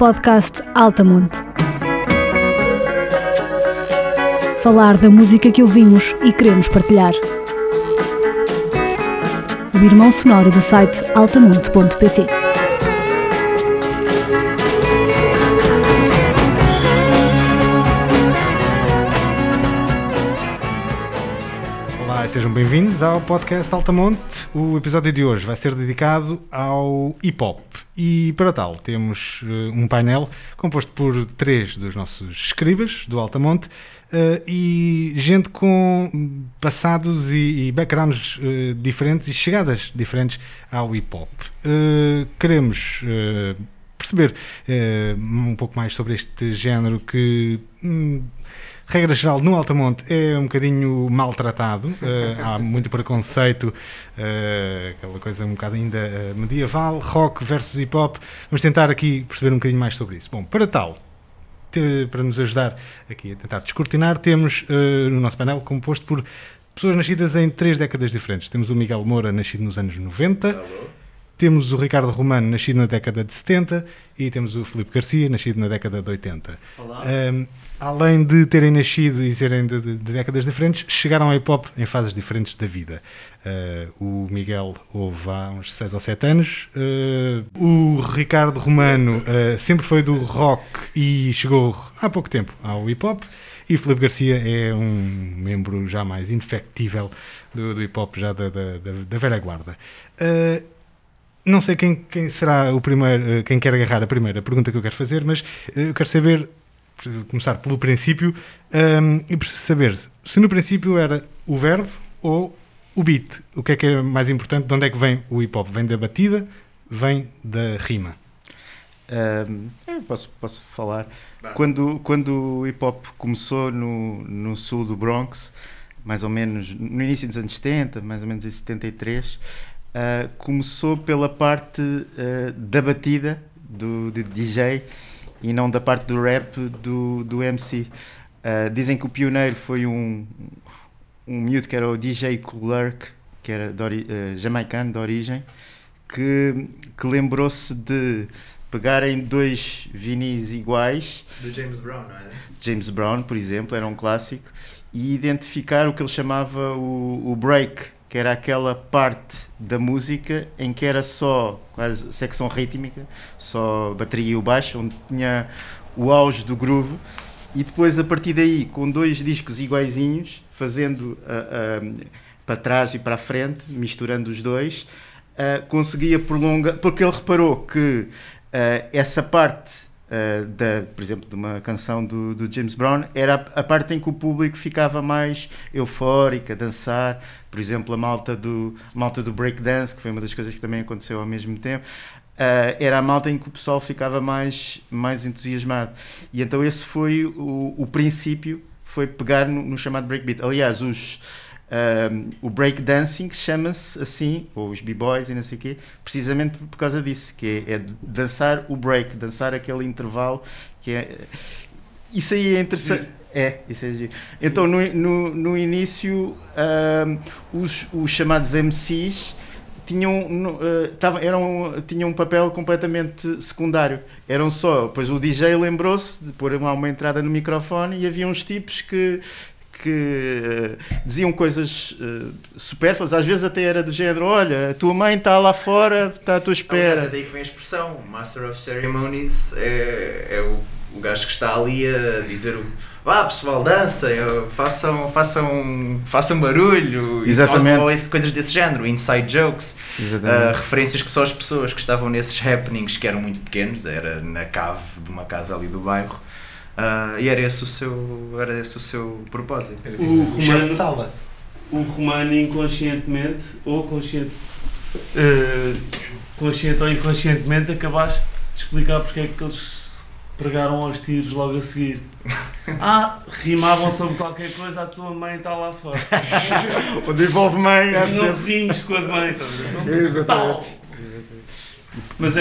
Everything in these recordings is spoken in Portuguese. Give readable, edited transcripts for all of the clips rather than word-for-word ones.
podcast Altamont. Falar da música que ouvimos e queremos partilhar. O irmão sonoro do site altamont.pt. Sejam bem-vindos ao podcast Altamont. O episódio de hoje vai ser dedicado ao hip-hop. E para tal, temos um painel composto por três dos nossos escribas do Altamont e gente com passados e backgrounds diferentes e chegadas diferentes ao hip-hop. Queremos perceber um pouco mais sobre este género que... regra geral, no Altamont é um bocadinho maltratado, há muito preconceito, aquela coisa um bocado ainda medieval, rock versus hip-hop. Vamos tentar aqui perceber um bocadinho mais sobre isso. Bom, para tal, para nos ajudar aqui a tentar descortinar, temos no nosso painel composto por pessoas nascidas em três décadas diferentes. Temos o Miguel Moura, nascido nos anos 90, temos o Ricardo Romano, nascido na década de 70, e temos o Filipe Garcia, nascido na década de 80. Olá. Além de terem nascido e serem de décadas diferentes, chegaram ao hip-hop em fases diferentes da vida. O Miguel houve há uns 6 ou 7 anos. O Ricardo Romano sempre foi do rock e chegou há pouco tempo ao hip-hop. E Filipe Garcia é um membro já mais indefectível do hip-hop, já da velha guarda. Não sei quem será o primeiro, quem quer agarrar a primeira pergunta que eu quero fazer, mas eu quero saber... começar pelo princípio e saber se no princípio era o verbo ou o beat. O que é mais importante? De onde é que vem o hip-hop? Vem da batida? Vem da rima? Posso falar. Quando o hip-hop começou no sul do Bronx, mais ou menos no início dos anos 70, mais ou menos em 73, começou pela parte da batida do DJ e não da parte do rap do MC. Dizem que o pioneiro foi um miúdo que era o DJ Clerk, que era jamaicano de origem, que lembrou-se de pegarem dois vinis iguais do James Brown, não é? James Brown, por exemplo, era um clássico, e identificar o que ele chamava o break, que era aquela parte da música em que era só quase secção rítmica, só bateria e o baixo, onde tinha o auge do groove, e depois a partir daí, com dois discos iguaizinhos, fazendo para trás e para a frente, misturando os dois, conseguia prolongar, porque ele reparou que essa parte, por exemplo, de uma canção do James Brown, era a parte em que o público ficava mais eufórico, a dançar. Por exemplo, a malta do breakdance, que foi uma das coisas que também aconteceu ao mesmo tempo, era a malta em que o pessoal ficava mais entusiasmado. E então esse foi o princípio, foi pegar no chamado breakbeat. Aliás, o breakdancing chama-se assim, ou os b-boys e não sei o quê, precisamente por causa disso, que é dançar o break, dançar aquele intervalo que é... Isso aí é interessante. Isso é giro. Então, no início, os chamados MCs tinham um papel completamente secundário. Eram só... Pois o DJ lembrou-se de pôr uma entrada no microfone e havia uns tipos que diziam coisas supérfluas, às vezes até era do género: olha, a tua mãe está lá fora, está à tua espera. É daí que vem a expressão, Master of Ceremonies é o gajo que está ali a dizer: vá pessoal, dancem, façam barulho. Exatamente. Ou coisas desse género, inside jokes, referências que só as pessoas que estavam nesses happenings, que eram muito pequenos, era na cave de uma casa ali do bairro. E era esse o seu propósito. O chefe de sala. O Romano, inconscientemente ou consciente, consciente ou inconscientemente, acabaste de explicar porque é que eles pregaram aos tiros logo a seguir. Rimavam sobre qualquer coisa, a tua mãe está lá fora. O devolve mãe. Não rimos com a mãe. Exatamente. Mas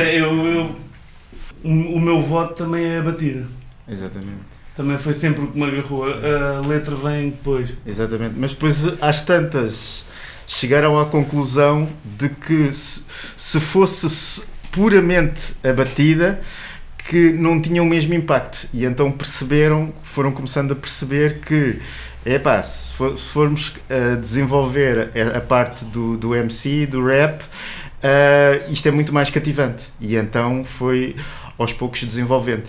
o meu voto também é a batida. Exatamente. Também foi sempre o que me agarrou. A letra vem depois. Exatamente. Mas depois, às tantas, chegaram à conclusão de que se fosse puramente a batida, que não tinham o mesmo impacto, e então perceberam, foram começando a perceber que, epá, se formos desenvolver a parte do MC, do rap, isto é muito mais cativante, e então foi aos poucos desenvolvendo.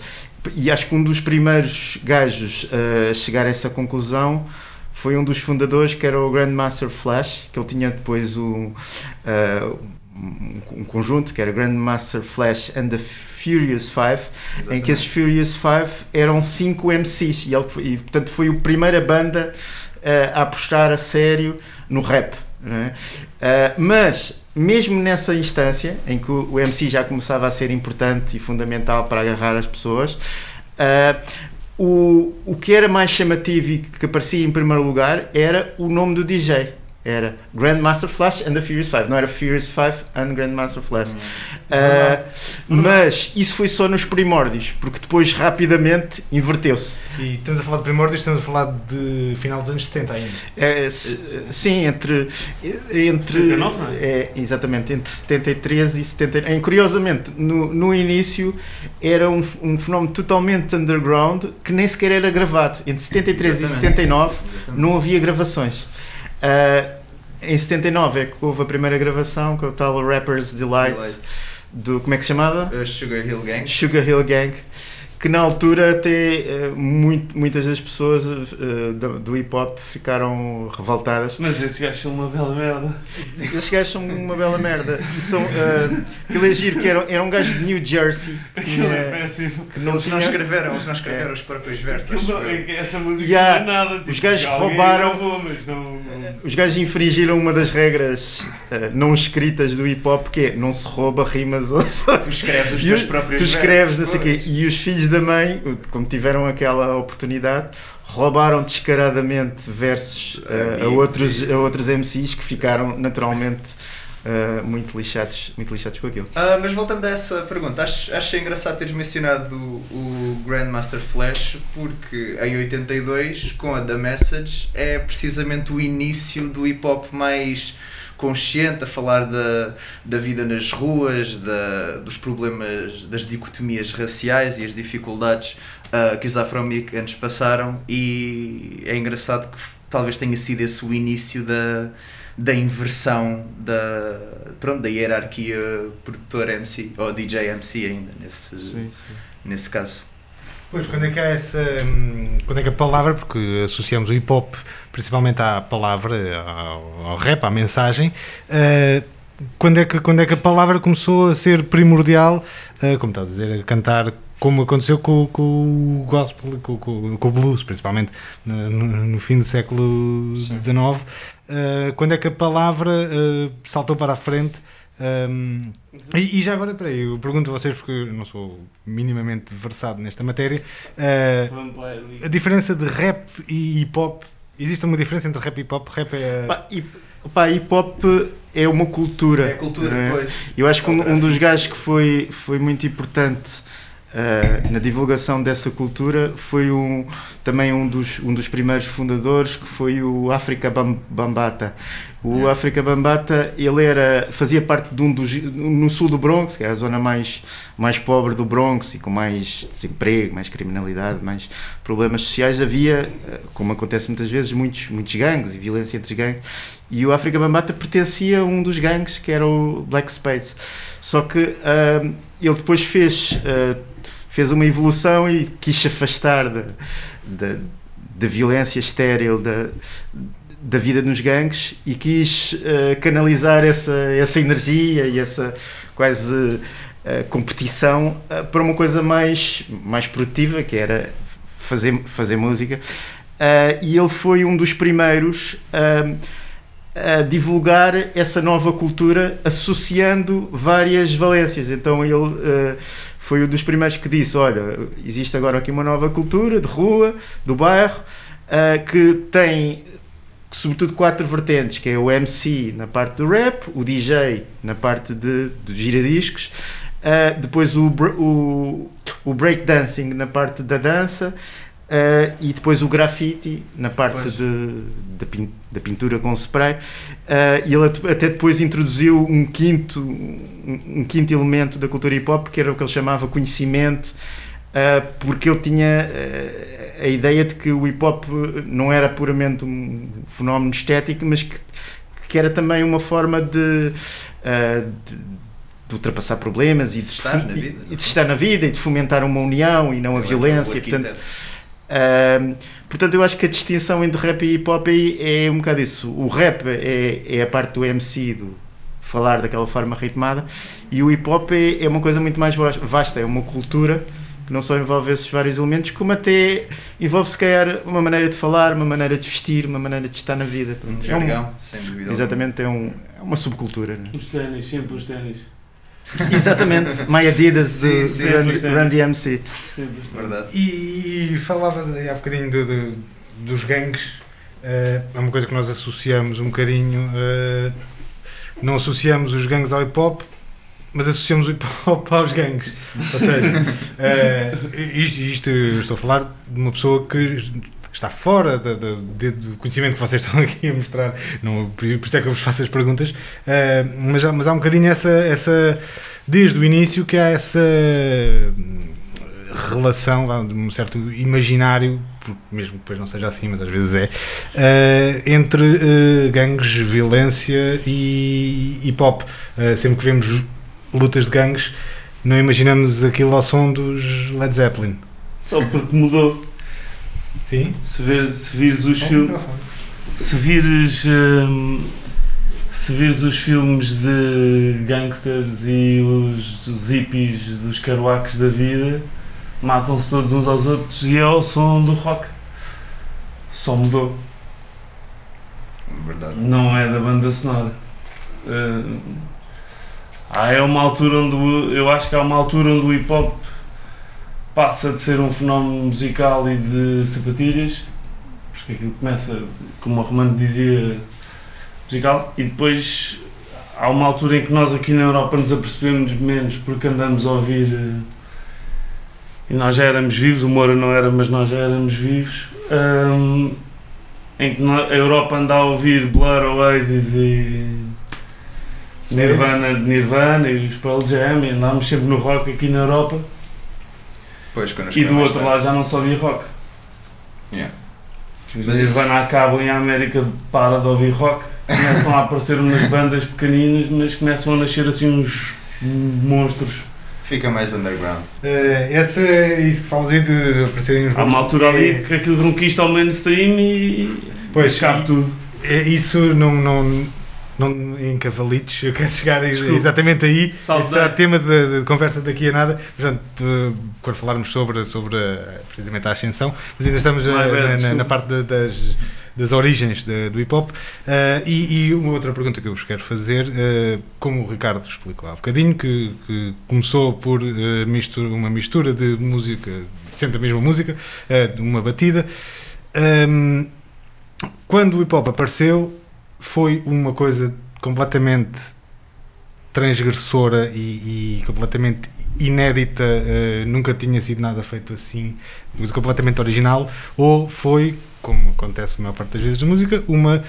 E acho que um dos primeiros gajos a chegar a essa conclusão foi um dos fundadores, que era o Grandmaster Flash, que ele tinha depois um conjunto, que era Grandmaster Flash and the Furious Five. Exatamente. Em que esses Furious Five eram 5 MCs e portanto foi a primeira banda a apostar a sério no rap, né? Mas mesmo nessa instância em que o MC já começava a ser importante e fundamental para agarrar as pessoas, o que era mais chamativo e que aparecia em primeiro lugar era o nome do DJ. Era Grandmaster Flash and the Furious Five, não era Furious Five and Grandmaster Flash. Mas isso foi só nos primórdios, porque depois rapidamente inverteu-se. E estamos a falar de primórdios, estamos a falar de final dos anos 70 ainda. Sim, entre 79, não é? Exatamente, entre 73 e 79. Curiosamente, no início era um fenómeno totalmente underground, que nem sequer era gravado. Entre 73 exatamente. E 79 exatamente. Não havia gravações. Em 79 é que houve a primeira gravação com o tal Rapper's Delight do, como é que se chamava? Sugar Hill Gang, que na altura até muitas das pessoas do hip hop ficaram revoltadas. Mas esses gajos são uma bela merda. Esses gajos são uma bela merda. Aquilo é giro, que era um gajo de New Jersey. Aquilo é péssimo. Eles não escreveram os próprios versos. Essa música não é nada. Tipo, os gajos roubaram. Os gajos infringiram uma das regras não escritas do hip hop, que é não se rouba rimas ou só. Tu escreves os teus próprios versos. Tu escreves, não sei o quê. E os filhos da mãe, como tiveram aquela oportunidade, roubaram descaradamente versos a outros MCs, que ficaram naturalmente muito lixados com aquilo. Mas voltando a essa pergunta, achei engraçado teres mencionado o Grandmaster Flash, porque em 82, com a The Message, é precisamente o início do hip-hop mais consciente, a falar da vida nas ruas, dos problemas, das dicotomias raciais e as dificuldades que os afro-americanos passaram, e é engraçado que talvez tenha sido esse o início da inversão da hierarquia produtor-MC, ou DJ-MC ainda, nesse caso. Pois, quando é que há a palavra, porque associamos o hip-hop principalmente à palavra, ao rap, à mensagem, quando é que a palavra começou a ser primordial, como estás a dizer, a cantar, como aconteceu com o gospel, com o blues, principalmente, no fim do século XIX, quando é que a palavra saltou para a frente? E já agora, peraí, eu pergunto a vocês, porque eu não sou minimamente versado nesta matéria, a diferença de rap e hip-hop, existe uma diferença entre rap e hip-hop? Rap é... hip-hop é uma cultura. É cultura, né? Pois. Eu acho que um dos gajos que foi muito importante na divulgação dessa cultura foi também um dos primeiros fundadores, que foi o Afrika Bambaataa. O Afrika Bambaataa, ele fazia parte de no sul do Bronx, que é a zona mais pobre do Bronx, e com mais desemprego, mais criminalidade, mais problemas sociais. Havia, como acontece muitas vezes, muitos gangues e violência entre gangues, e o Afrika Bambaataa pertencia a um dos gangues, que era o Black Sabbath. Só que ele depois fez uma evolução e quis se afastar da violência estéril da vida nos gangues, e quis canalizar essa energia e essa quase competição para uma coisa mais produtiva, que era fazer música. E ele foi um dos primeiros a divulgar essa nova cultura, associando várias valências. Então ele... foi um dos primeiros que disse, olha, existe agora aqui uma nova cultura de rua, do bairro, que tem sobretudo 4 vertentes, que é o MC na parte do rap, o DJ na parte dos giradiscos, depois o breakdancing na parte da dança, E depois o grafite na parte da pintura com spray, e ele até depois introduziu um quinto elemento da cultura hip hop, que era o que ele chamava conhecimento, porque ele tinha a ideia de que o hip hop não era puramente um fenómeno estético, mas que era também uma forma de ultrapassar problemas e de estar na vida e de fomentar uma união e não a violência. Portanto, eu acho que a distinção entre rap e hip-hop é um bocado isso. O rap é a parte do MC, do falar daquela forma ritmada, e o hip-hop é uma coisa muito mais vasta, é uma cultura que não só envolve esses vários elementos, como até envolve, se calhar, uma maneira de falar, uma maneira de vestir, uma maneira de estar na vida. É sem dúvida. Exatamente, é uma subcultura. Né? Os ténis, sempre os ténis. Exatamente, My Adidas de Run-DMC. E falava há bocadinho dos gangues, é uma coisa que nós associamos um bocadinho, não associamos os gangues ao hip-hop, mas associamos o hip-hop aos gangues. Ou seja, isto eu estou a falar de uma pessoa que está fora do conhecimento que vocês estão aqui a mostrar, por isso é que eu vos faço as perguntas, mas há um bocadinho essa desde o início, que há essa relação de um certo imaginário, mesmo que depois não seja assim, mas às vezes entre gangues, violência e hip-hop. Sempre que vemos lutas de gangues, não imaginamos aquilo ao som dos Led Zeppelin. Só porque mudou. Sim. Se vires os filmes, se vires os filmes de gangsters e os hippies dos caruacos da vida, matam-se todos uns aos outros, e é o som do rock. Só mudou. Verdade. Não é da banda sonora. Eu acho que há uma altura onde o hip hop passa de ser um fenómeno musical e de sapatilhas, porque aquilo começa, como o Romano dizia, musical, e depois há uma altura em que nós aqui na Europa nos apercebemos menos, porque andamos a ouvir, e nós já éramos vivos, o Moura não era, mas nós já éramos vivos, em que a Europa anda a ouvir Blur, Oasis e Nirvana e os Pearl Jam, e andámos sempre no rock aqui na Europa. Pois, e do outro lado já não só ouvia rock. Yeah. Os Nirvana acabam, em América para de ouvir rock, começam a aparecer umas bandas pequeninas, mas começam a nascer assim uns monstros. Fica mais underground. Isso que falas aí de aparecerem uns monstros. Há uma altura ali que aquilo conquista ao mainstream e cabe tudo. Isso não, em cavalitos, eu quero chegar exatamente aí. Esse é o tema de conversa daqui a nada. Portanto, quando falarmos sobre precisamente a ascensão, mas ainda estamos na parte das origens do hip-hop. E uma outra pergunta que eu vos quero fazer, como o Ricardo explicou há bocadinho, que começou por uma mistura de música, sempre a mesma música, de uma batida. Quando o hip-hop apareceu, foi uma coisa completamente transgressora e completamente inédita, nunca tinha sido nada feito assim, uma coisa completamente original, ou foi, como acontece a maior parte das vezes da música, uma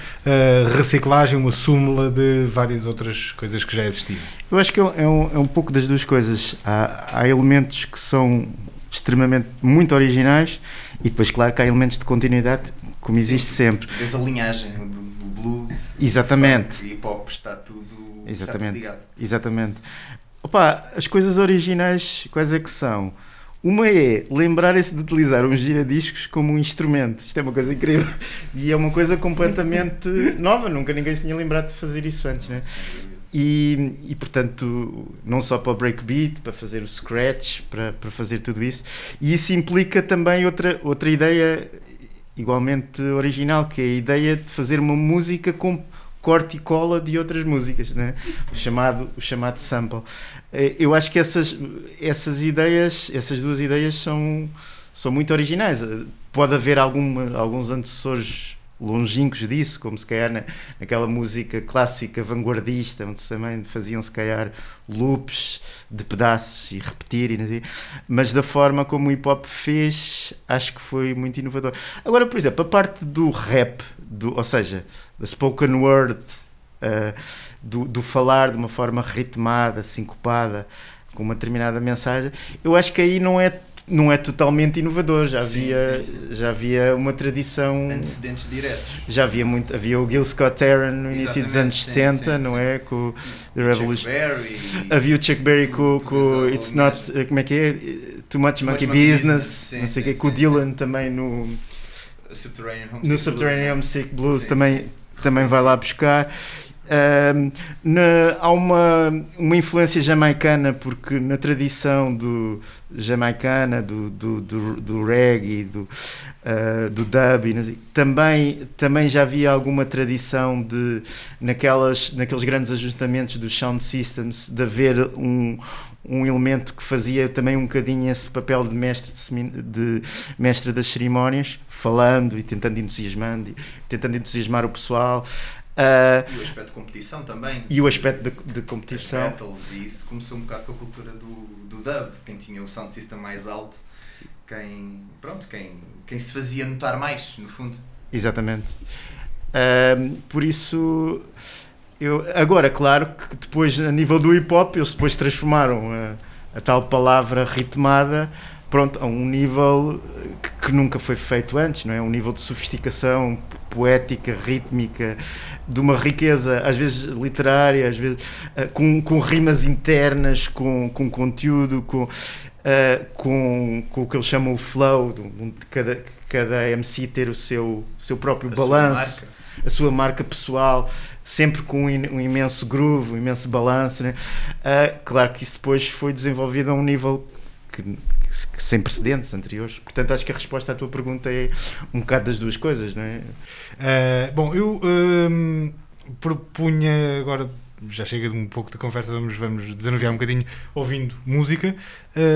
reciclagem, uma súmula de várias outras coisas que já existiam? Eu acho que é um pouco das duas coisas. Há elementos que são extremamente muito originais, e depois, claro, que há elementos de continuidade, como existe sempre. Essa linhagem do blues, exatamente, do hip-hop, está tudo ligado. Exatamente. Opa, as coisas originais, quais é que são? Uma é lembrarem-se de utilizar uns giradiscos como um instrumento. Isto é uma coisa incrível. E é uma coisa completamente nova, nunca ninguém se tinha lembrado de fazer isso antes, não é? E portanto, não só para o breakbeat, para fazer o scratch, para fazer tudo isso. E isso implica também outra ideia igualmente original, que é a ideia de fazer uma música com corte e cola de outras músicas, né? o chamado sample. Eu acho que essas duas ideias são muito originais. Pode haver alguns antecessores longínquos disso, como se calhar naquela música clássica vanguardista, onde também faziam se calhar loops de pedaços e repetirem, mas da forma como o hip-hop fez, acho que foi muito inovador. Agora, por exemplo, a parte do rap, ou seja, da spoken word, do falar de uma forma ritmada, sincopada, com uma determinada mensagem, eu acho que aí não é totalmente inovador, já havia uma tradição, antecedentes diretos, já havia muito, havia o Gil Scott-Heron no início dos anos 70, não é, com o The Revolution, havia o Chuck Berry com It's Not, como é que é, Too Much Monkey Business, não sei o que, com o Dylan também no Subterranean Homesick Blues, também vai lá buscar. Há uma influência jamaicana, porque na tradição jamaicana, do reggae, do dub, também já havia alguma tradição naqueles grandes ajustamentos dos sound systems, de haver um elemento que fazia também um bocadinho esse papel de mestre das cerimónias, falando e tentando entusiasmar o pessoal. E o aspecto de competição também. E o aspecto de competição. As battles, e isso começou um bocado com a cultura do dub, quem tinha o sound system mais alto, quem se fazia notar mais, no fundo. Exatamente. Por isso, agora, claro que depois, a nível do hip-hop, eles depois transformaram a tal palavra ritmada, pronto, a um nível que nunca foi feito antes, não é? Um nível de sofisticação poética, rítmica, de uma riqueza, às vezes literária, às vezes com rimas internas, com conteúdo, com o que eles chamam o flow, de cada MC ter o seu próprio balanço, a sua marca pessoal, sempre com um imenso groove, um imenso balanço, né? Claro que isso depois foi desenvolvido a um nível sem precedentes anteriores. Portanto, acho que a resposta à tua pergunta é um bocado das duas coisas, não é? Bom, eu propunha agora, já chega de um pouco de conversa, vamos desanuviar um bocadinho ouvindo música,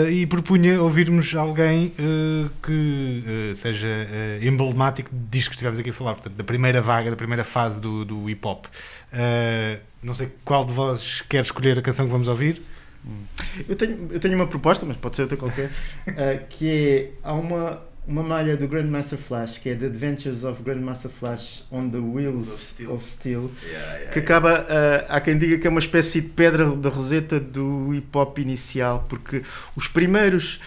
e propunha ouvirmos alguém que seja emblemático disso que estivemos aqui a falar, portanto, da primeira vaga, da primeira fase do hip-hop. Não sei qual de vós quer escolher a canção que vamos ouvir. Eu tenho uma proposta, mas pode ser outra qualquer, que é, há uma malha do Grandmaster Flash, que é The Adventures of Grandmaster Flash on the Wheels of Steel, que acaba, há quem diga que é uma espécie de pedra da roseta do hip-hop inicial, porque os primeiros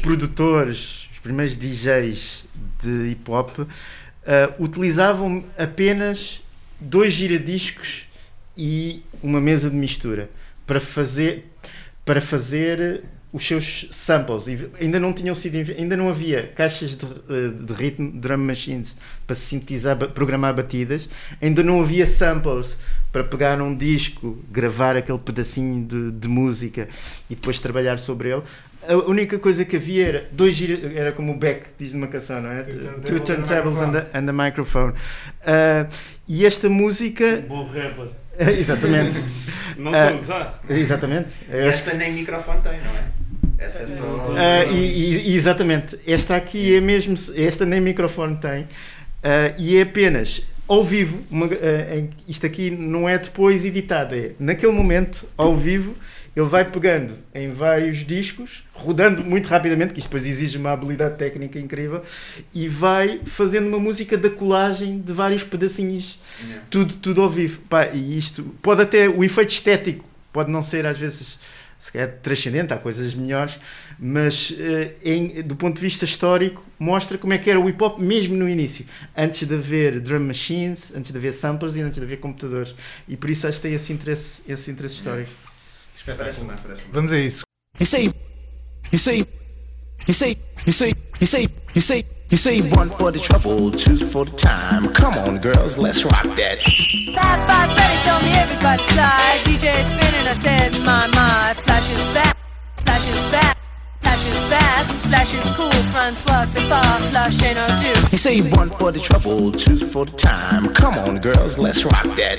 produtores, os primeiros DJs de hip-hop utilizavam apenas 2 giradiscos e uma mesa de mistura para fazer os seus samples. Ainda não havia caixas de ritmo, drum machines, para sintetizar, programar batidas. Ainda não havia samplers para pegar um disco, gravar aquele pedacinho de música e depois trabalhar sobre ele. A única coisa que havia era era como o Beck diz numa canção, não é? Two turntables and a microphone. E esta música... Um bom rapper. Exatamente. Não estou a gozar. Exatamente. Esta nem microfone tem, não é? Essa é só... exatamente. Esta aqui é mesmo... Esta nem microfone tem. E é apenas... ao vivo, isto aqui não é depois editado, é naquele momento, ao vivo, ele vai pegando em vários discos, rodando muito rapidamente, que isto depois exige uma habilidade técnica incrível, e vai fazendo uma música da colagem de vários pedacinhos, tudo ao vivo. Pá, e isto pode até, o efeito estético, pode não ser às vezes, se calhar transcendente, há coisas melhores, mas do ponto de vista histórico mostra como é que era o hip-hop mesmo no início, antes de haver drum machines, antes de haver samplers e antes de haver computadores, e por isso acho que tem esse interesse histórico. Parece-me. Vamos a isso. You say one for the trouble, two for the time. Come on, girls, let's rock that. 5-5 Freddy told me everybody slide. DJ spinning, I said, my. Flash is back, flash is back, flash is fast, flash is cool. Francois, c'est pas flash ain't no dude. You say one for the trouble, two for the time. Come on, girls, let's rock that.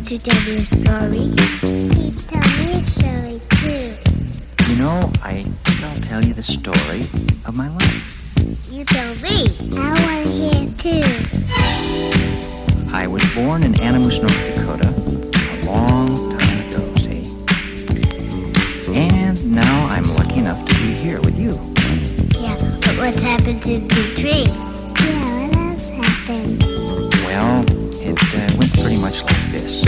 To tell you a story. Please tell me a story too. You know, I think I'll tell you the story of my life. You tell me. I want to hear it too. I was born in Animus, North Dakota, a long time ago, see? And now I'm lucky enough to be here with you. Yeah, but what's happened to the tree? Yeah, what else happened? Well, it went pretty much like this.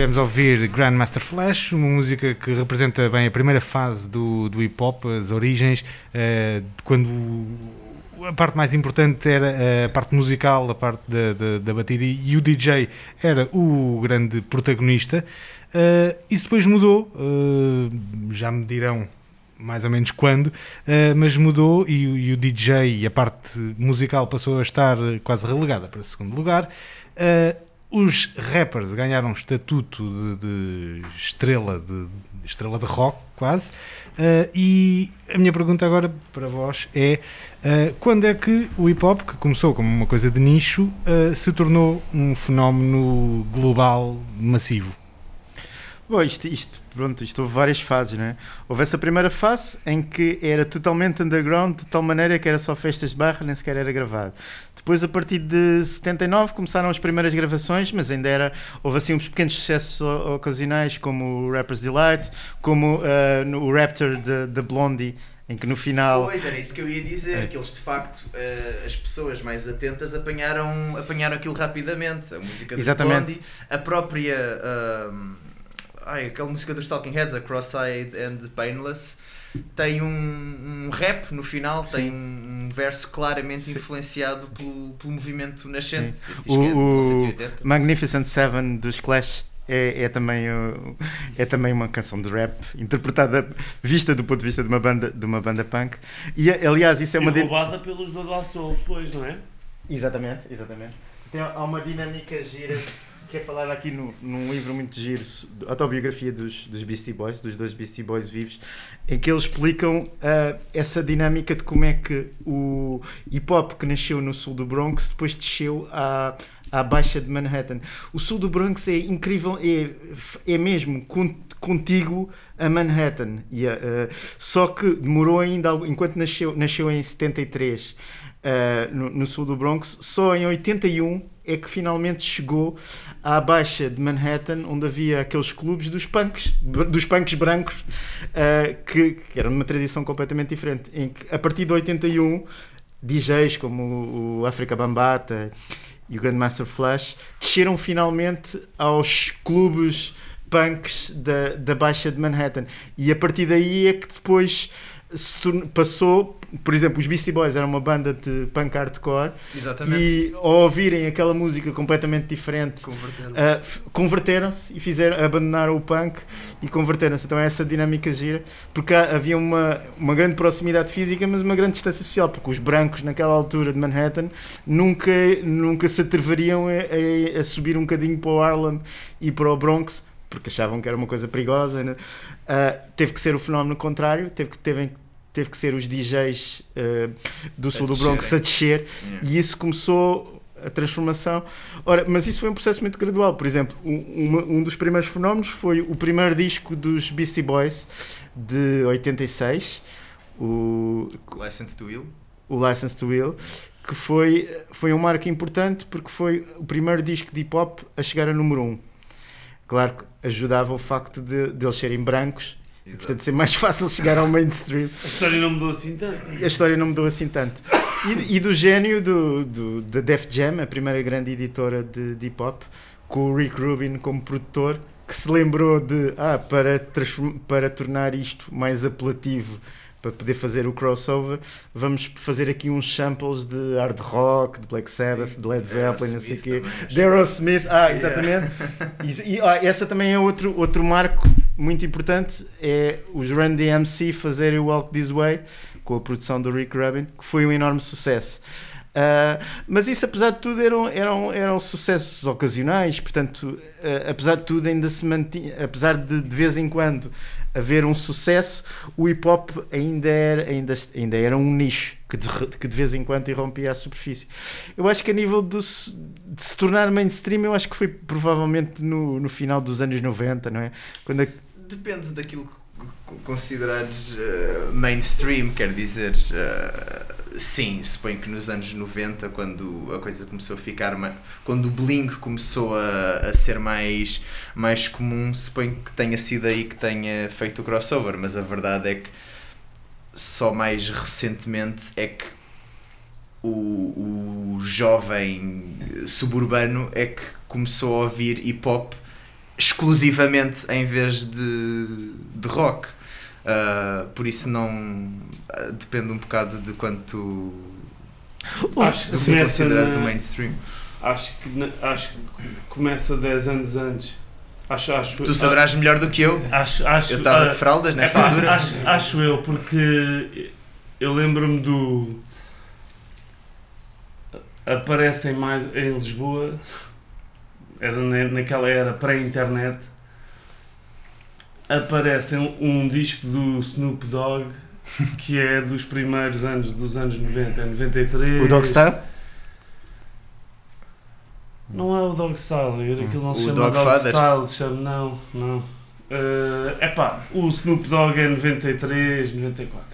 Tivemos a ouvir Grandmaster Flash, uma música que representa bem a primeira fase do hip-hop, as origens, quando a parte mais importante era a parte musical, a parte da batida, e o DJ era o grande protagonista. Isso depois mudou, já me dirão mais ou menos quando, mas mudou e o DJ e a parte musical passou a estar quase relegada para segundo lugar. Os rappers ganharam estatuto de estrela de rock, quase, e a minha pergunta agora para vós é quando é que o hip-hop, que começou como uma coisa de nicho, se tornou um fenómeno global, massivo? Bom, isto houve várias fases, não é? Houve essa primeira fase em que era totalmente underground, de tal maneira que era só festas de barra, nem sequer era gravado. Depois, a partir de 79, começaram as primeiras gravações, mas ainda houve assim uns pequenos sucessos ocasionais, como o Rapper's Delight, como o Raptor da Blondie, em que no final... Pois, era isso que eu ia dizer, que eles de facto, as pessoas mais atentas apanharam aquilo rapidamente, a música de Blondie, a própria... aquela música dos Talking Heads, a Cross-Eyed and Painless, tem um rap no final, sim, tem um verso claramente, sim, influenciado pelo movimento nascente. O Magnificent Seven dos Clash é também uma canção de rap interpretada, vista do ponto de vista de uma banda punk. E aliás, isso é uma... roubada pelos Dodá Soul, depois, não é? Exatamente. Então, há uma dinâmica gira... que é falada aqui num livro muito giro, autobiografia dos Beastie Boys, dos dois Beastie Boys vivos, em que eles explicam essa dinâmica de como é que o hip-hop que nasceu no sul do Bronx depois desceu à baixa de Manhattan. O sul do Bronx é incrível, é mesmo contíguo a Manhattan, só que demorou ainda, enquanto nasceu em 73 no sul do Bronx, só em 81 é que finalmente chegou à baixa de Manhattan, onde havia aqueles clubes dos punks brancos, que eram de uma tradição completamente diferente, em que a partir de 81 DJs como o Afrika Bambaataa e o Grandmaster Flash desceram finalmente aos clubes punks da baixa de Manhattan, e a partir daí é que depois passou, por exemplo, os Beastie Boys eram uma banda de punk hardcore. Exatamente. E ao ouvirem aquela música completamente diferente, converteram-se e abandonaram o punk e converteram-se. Então é essa dinâmica gira, porque havia uma grande proximidade física, mas uma grande distância social, porque os brancos naquela altura de Manhattan nunca se atreveriam a subir um bocadinho para o Harlem e para o Bronx, porque achavam que era uma coisa perigosa, né? Teve que ser o fenómeno contrário, teve que ser os DJs do sul do Bronx a descer, yeah. E isso começou a transformação. Ora, mas isso foi um processo muito gradual. Por exemplo, um dos primeiros fenómenos foi o primeiro disco dos Beastie Boys de 86, o License to Ill, que foi um marco importante, porque foi o primeiro disco de hip-hop a chegar a número 1. Claro que ajudava o facto de eles serem brancos. Exato. E, portanto, ser mais fácil chegar ao mainstream. A história não mudou assim tanto. E do gênio da Def Jam, a primeira grande editora de hip-hop, com o Rick Rubin como produtor, que se lembrou de, para tornar isto mais apelativo, para poder fazer o crossover, vamos fazer aqui uns samples de hard rock, de Black Sabbath, de Led Zeppelin, não sei o quê, de Aerosmith, exatamente. E essa também é outro marco muito importante, é os Run-DMC fazerem o Walk This Way, com a produção do Rick Rubin, que foi um enorme sucesso. Mas isso, apesar de tudo, eram sucessos ocasionais, portanto, apesar de tudo, ainda se mantinha, apesar de vez em quando haver um sucesso, o hip-hop ainda era um nicho que de vez em quando irrompia à superfície. Eu acho que a nível de se tornar mainstream, eu acho que foi provavelmente no final dos anos 90, não é? Quando depende daquilo que considerares mainstream, quer dizer... Sim, suponho que nos anos 90, quando a coisa começou a ficar... Quando o bling começou a ser mais comum, suponho que tenha sido aí que tenha feito o crossover, mas a verdade é que só mais recentemente é que o jovem suburbano é que começou a ouvir hip-hop exclusivamente em vez de rock. Por isso não... depende um bocado de quanto acho que tu consideras-te mainstream. Acho que começa 10 anos antes. Tu saberás melhor do que eu. Eu estava de fraldas nessa altura. Acho eu, porque eu lembro-me do... Aparecem mais em Lisboa, era naquela era pré-internet, aparece um disco do Snoop Dogg, que é dos primeiros anos, dos anos 90, é 93. O Dog Style? Não é o Dog Style, aquilo não se chama Dog Style, não. Epá, o Snoop Dogg é 93, 94.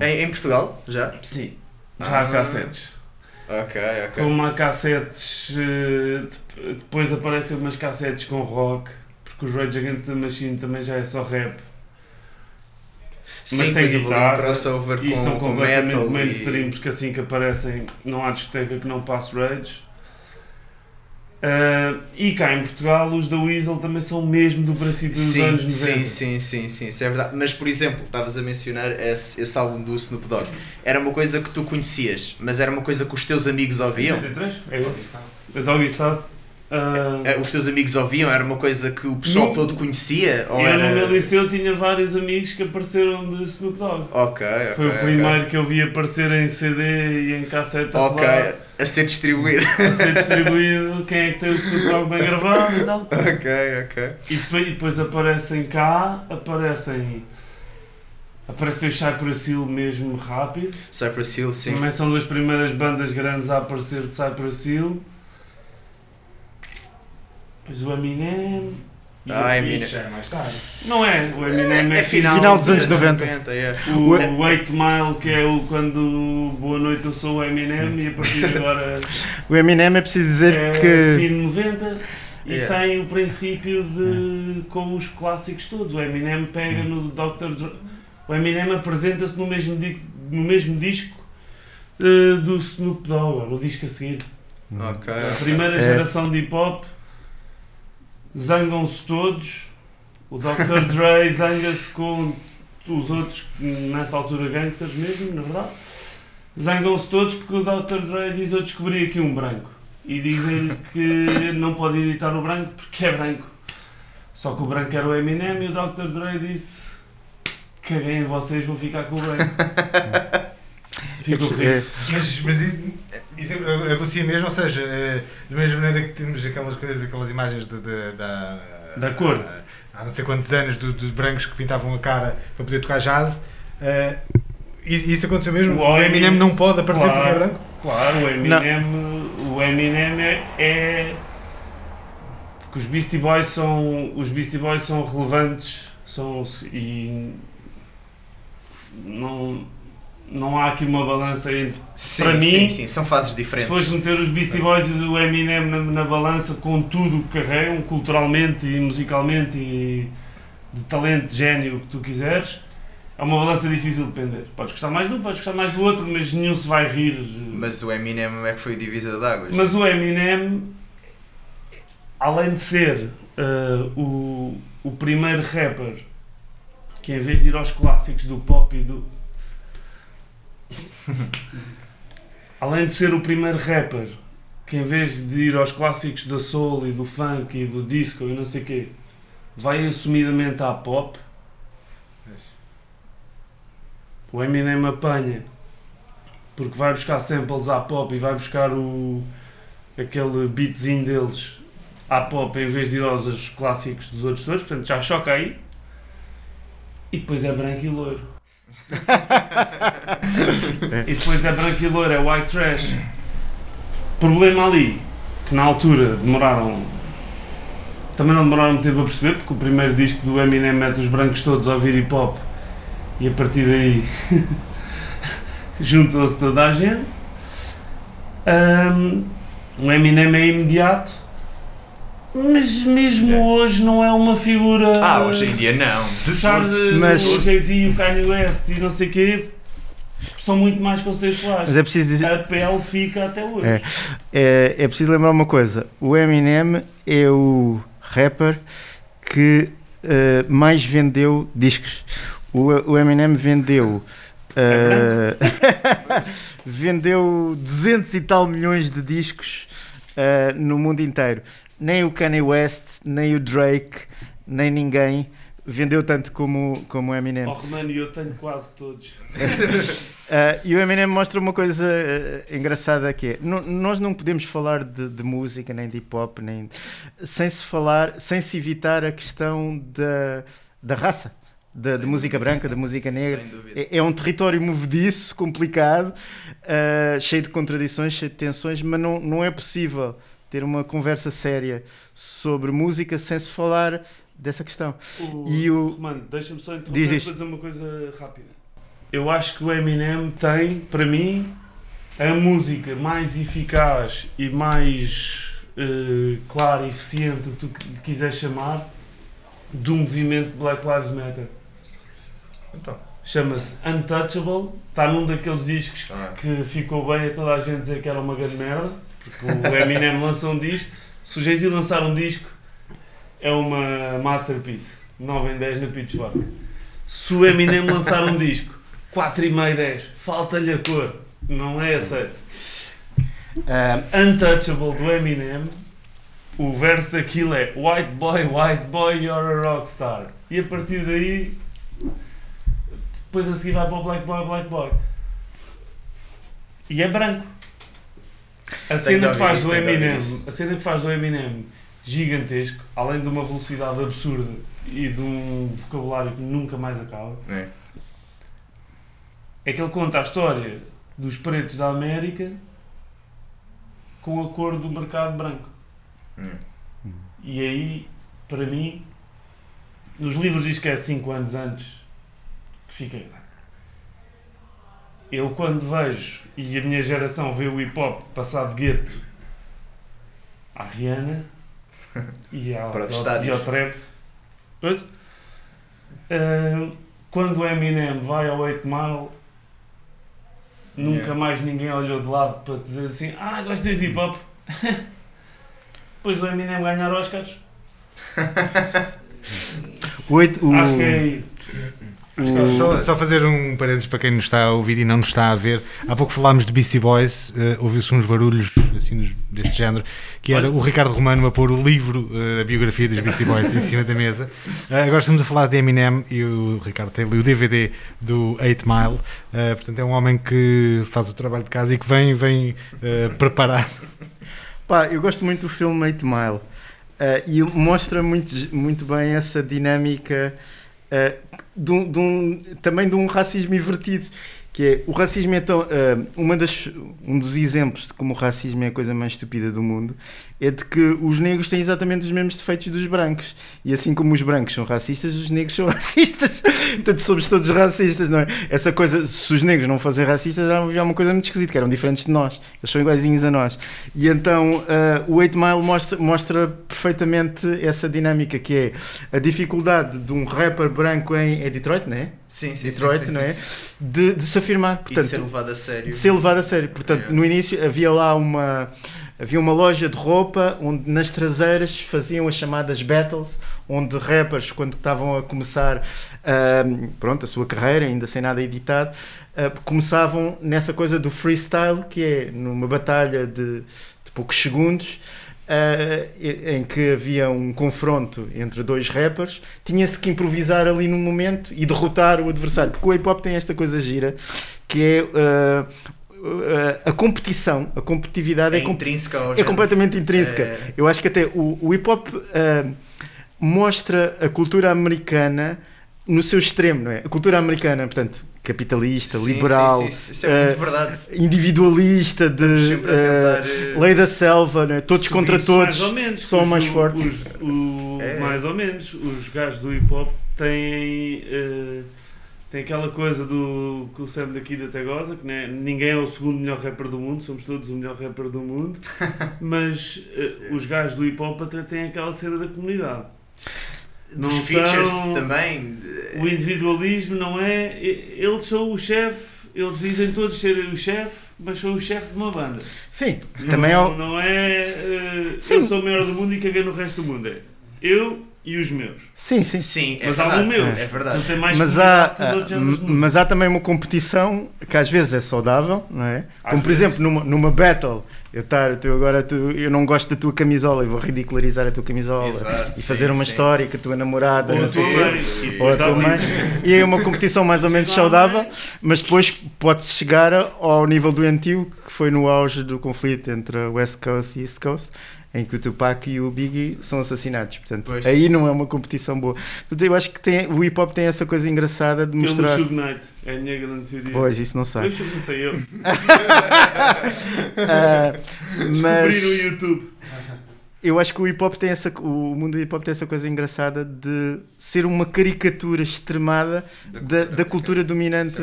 Em Portugal, já? Sim, já há cassetes. Ok. Como há cassetes, depois aparecem umas cassetes com rock, porque os Rage Against the Machine também já é só rap. Sim, mas tem guitarra, um crossover e são com metal mainstream, porque assim que aparecem não há discoteca que não passe Rage. E cá em Portugal os da Weasel também são mesmo do princípio dos anos 90. Sim, isso é verdade. Mas por exemplo, estavas a mencionar esse álbum do Snoop Dogg. Era uma coisa que tu conhecias, mas era uma coisa que os teus amigos ouviam. 83? É esse. Doggy Style. Os teus amigos ouviam? Era uma coisa que o pessoal todo conhecia? Ou era... No meu liceu tinha vários amigos que apareceram de Snoop Dogg. Ok. Foi o primeiro que eu vi aparecer em CD e em cassete. Ok. A ser distribuído. Quem é que tem o Snoop Dogg bem gravado e tal. Ok. E depois aparecem cá, apareceu o Cypress Hill mesmo rápido. Cypress Hill, sim. Também são das primeiras bandas grandes a aparecer de Cypress Hill. Pois o Eminem... Eminem é mais tarde. Não é? O Eminem é final dos anos 90. O 8 Mile, que é o quando... Boa noite, eu sou o Eminem e a partir de agora... O Eminem é preciso dizer que... É fim de 90 e tem o princípio de... Com os clássicos todos. O Eminem pega no Dr. Dre... O Eminem apresenta-se no mesmo disco do Snoop Dogg, no disco a seguir. Ok. A primeira geração de hip-hop... Zangam-se todos, o Dr. Dre zanga-se com os outros, nessa altura gangsters mesmo, na verdade. Zangam-se todos porque o Dr. Dre diz: eu descobri aqui um branco. E dizem-lhe que não pode editar o branco porque é branco. Só que o branco era o Eminem e o Dr. Dre disse: caguei em vocês, vou ficar com o branco. Ficou rico. Isso acontecia mesmo, ou seja, da mesma maneira que temos aquelas coisas, aquelas imagens da cor, há não sei quantos anos, dos brancos que pintavam a cara para poder tocar jazz, isso aconteceu mesmo? O Eminem não pode aparecer porque é branco? Claro, o Eminem é... Porque os Beastie Boys são relevantes, e não há aqui uma balança entre... Para mim, são fases diferentes. Se fores meter os Beastie Boys e o Eminem na balança com tudo o que carregam, culturalmente e musicalmente e de talento, de gênio, o que tu quiseres, é uma balança difícil de pender. Podes gostar mais de um, podes gostar mais do outro, mas nenhum se vai rir. Mas o Eminem é que foi o divisa d'águas. Mas o Eminem, além de ser o primeiro rapper, que em vez de ir aos clássicos do pop e do... Além de ser o primeiro rapper que em vez de ir aos clássicos da soul e do funk e do disco e não sei o quê, vai assumidamente à pop, o Eminem apanha porque vai buscar samples à pop e vai buscar aquele beatzinho deles à pop em vez de ir aos clássicos dos outros dois, portanto já choca aí, e depois é branco e loiro. E depois é branco e loiro, é white trash. Problema ali, que na altura demoraram... Também não demoraram tempo a perceber, porque o primeiro disco do Eminem mete os brancos todos a ouvir hip-hop. E a partir daí juntou-se toda a gente. O Eminem é imediato. Mas mesmo hoje não é uma figura... hoje em dia não. O Jay-Z e o Kanye West e não sei o quê são muito mais conceituais. Mas é preciso dizer... A pele fica até hoje. É preciso lembrar uma coisa. O Eminem é o rapper que mais vendeu discos. O Eminem vendeu... vendeu 200 e tal milhões de discos no mundo inteiro. Nem o Kanye West, nem o Drake, nem ninguém vendeu tanto como o Eminem. Oh, mano, eu tenho quase todos. E o Eminem mostra uma coisa engraçada que é, nós não podemos falar de música, nem de hip-hop, nem, sem se evitar a questão da raça. De música branca, de música negra. É um território movediço, complicado, cheio de contradições, cheio de tensões, mas não é possível ter uma conversa séria sobre música sem se falar dessa questão. Mano, deixa-me só interromper para dizer uma coisa rápida. Eu acho que o Eminem tem, para mim, a música mais eficaz e mais clara e eficiente, o que tu quiseres chamar, do movimento Black Lives Matter. Então. Chama-se Untouchable, está num daqueles discos que ficou bem a toda a gente dizer que era uma grande merda, porque o Eminem lançou um disco, se o Jay-Z lançar um disco, é uma masterpiece, 9 em 10 na Pitchfork. Se o Eminem lançar um disco, 4,5, 10, falta-lhe a cor, não é aceito. Untouchable do Eminem, o verso daquilo é white boy, you're a rockstar. E a partir daí, depois a seguir vai para o black boy, black boy. E é branco. A cena que faz do Eminem gigantesco, além de uma velocidade absurda e de um vocabulário que nunca mais acaba, é que ele conta a história dos pretos da América com a cor do mercado branco. E aí, para mim, nos livros diz que é 5 anos antes que fiquei lá. Eu quando vejo, e a minha geração vê o hip-hop passar de gueto à Rihanna e ao trap, quando o Eminem vai ao 8 Mile, nunca mais ninguém olhou de lado para dizer assim, gostas de hip-hop? Depois o Eminem ganhar Oscars. Acho que é aí. Só fazer um parênteses para quem nos está a ouvir e não nos está a ver. Há pouco falámos de Beastie Boys, ouviu-se uns barulhos assim, deste género, que era o Ricardo Romano a pôr o livro da biografia dos Beastie Boys em cima da mesa. Agora estamos a falar de Eminem e o Ricardo tem ali o DVD do 8 Mile. Portanto, é um homem que faz o trabalho de casa e que vem preparado. Pá, eu gosto muito do filme 8 Mile e mostra muito bem essa dinâmica também de um racismo invertido, que é, o racismo é tão... um dos exemplos de como o racismo é a coisa mais estúpida do mundo é de que os negros têm exatamente os mesmos defeitos dos brancos, e assim como os brancos são racistas, os negros são racistas. Portanto, somos todos racistas, não é? Essa coisa, se os negros não fossem racistas, era uma coisa muito esquisita, que eram diferentes de nós, eles são iguaizinhos a nós. E então o 8 Mile mostra perfeitamente essa dinâmica, que é a dificuldade de um rapper branco em Detroit, não é? Sim, Detroit, não é? De se afirmar, portanto, e de ser levado a sério. Portanto, no início havia lá havia uma loja de roupa onde nas traseiras faziam as chamadas battles, onde rappers, quando estavam a começar a sua carreira, ainda sem nada editado, começavam nessa coisa do freestyle, que é numa batalha de poucos segundos, em que havia um confronto entre dois rappers, tinha-se que improvisar ali num momento e derrotar o adversário, porque o hip-hop tem esta coisa gira, que é a competição, a competitividade é completamente intrínseca. Eu acho que até o hip-hop mostra a cultura americana no seu extremo, não é? A cultura americana, portanto, capitalista, liberal, sim. Isso é muito verdade. Individualista, de lei da selva, né? Todos contra todos, são mais fortes. Mais ou menos, os gajos do hip-hop têm aquela coisa do que o Sam daqui da Tegosa, que né? Ninguém é o segundo melhor rapper do mundo, somos todos o melhor rapper do mundo, mas os gajos do hip-hop até têm aquela cena da comunidade. Não dos features também. O individualismo não é... Eles são o chefe, eles dizem todos serem o chefe, mas são o chefe de uma banda. Sim, não, também é... Não é... Sim. Eu sou o maior do mundo e caguei no resto do mundo. Eu e os meus. Sim, sim. Sim, mas há o meu. É verdade. Não tem mais, mas há também uma competição que às vezes é saudável, não é? Como por exemplo numa battle, eu não gosto da tua camisola e vou ridicularizar a tua camisola. Exato, e fazer uma história que a tua namorada ou a tua mãe. E é uma competição mais ou menos saudável, mas depois pode-se chegar ao nível doentio que foi no auge do conflito entre a West Coast e East Coast, em que o Tupac e o Biggie são assassinados. Portanto, pois. Aí não é uma competição boa. Portanto, eu acho que o hip-hop tem essa coisa engraçada de mostrar... Pelo Suge Knight, é a minha grande teoria. Pois, isso não sai. Não sei eu. Descobri no YouTube. Eu acho que o mundo do hip-hop tem essa coisa engraçada de ser uma caricatura extremada da cultura dominante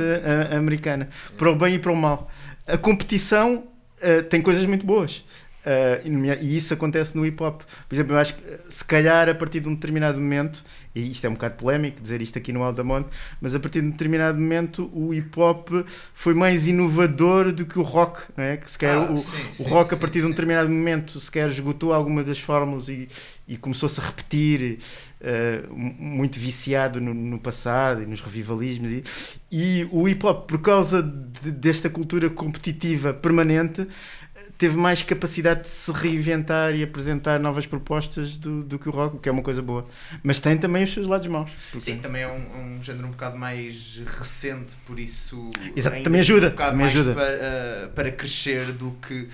americana. Para o bem e para o mal. A competição tem coisas muito boas. E isso acontece no hip-hop. Por exemplo, eu acho que se calhar a partir de um determinado momento, e isto é um bocado polémico dizer isto aqui no Altamont, mas a partir de um determinado momento o hip-hop foi mais inovador do que o rock, não é? Que se calhar o rock a partir de um determinado momento se calhar esgotou alguma das fórmulas e começou-se a repetir, muito viciado no passado e nos revivalismos, e o hip-hop, por causa desta cultura competitiva permanente, teve mais capacidade de se reinventar e apresentar novas propostas do que o rock, o que é uma coisa boa. Mas tem também os seus lados maus. Porque... Sim, também é um género um bocado mais recente, por isso... Exato, também ajuda. Um bocado também mais ajuda. Para crescer do que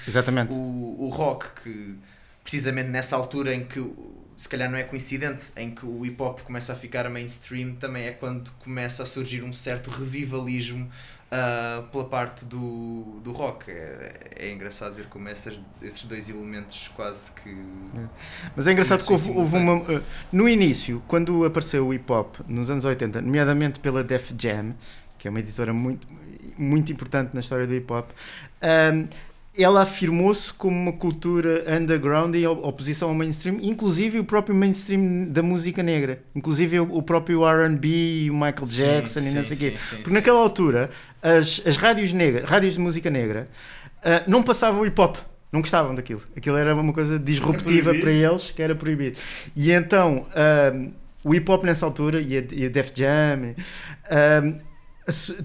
o rock, que precisamente nessa altura em que, se calhar não é coincidente, em que o hip-hop começa a ficar mainstream, também é quando começa a surgir um certo revivalismo pela parte do rock. É engraçado ver como esses dois elementos quase que... Mas é engraçado que houve uma... no início, quando apareceu o hip-hop, nos anos 80, nomeadamente pela Def Jam, que é uma editora muito, muito importante na história do hip-hop, ela afirmou-se como uma cultura underground e oposição ao mainstream, inclusive o próprio mainstream da música negra, inclusive o próprio R&B, o Michael Jackson e não sei o quê. Porque naquela altura as rádios de música negra, não passavam hip-hop, não gostavam daquilo. Aquilo era uma coisa disruptiva para eles, que era proibido. E então o hip-hop nessa altura e a Def Jam...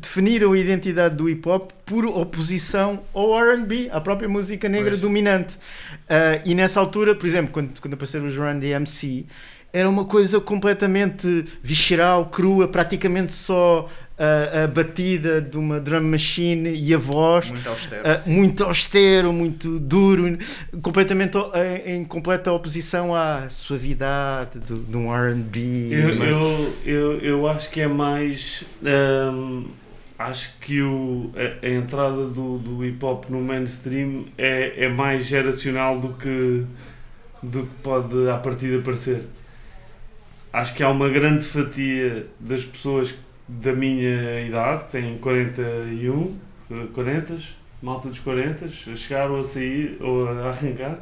definiram a identidade do hip-hop por oposição ao R&B, à própria música negra dominante. E nessa altura, por exemplo, quando apareceram os Run-DMC, era uma coisa completamente visceral, crua, praticamente só a batida de uma drum machine e a voz. Muito austero. Muito austero, muito duro, completamente em completa oposição à suavidade de um R&B. Eu acho que é mais... acho que a entrada do hip-hop no mainstream é mais geracional do que pode à partida parecer. Acho que há uma grande fatia das pessoas da minha idade, que têm 41, 40, malta dos 40, a chegar ou a sair ou a arrancar,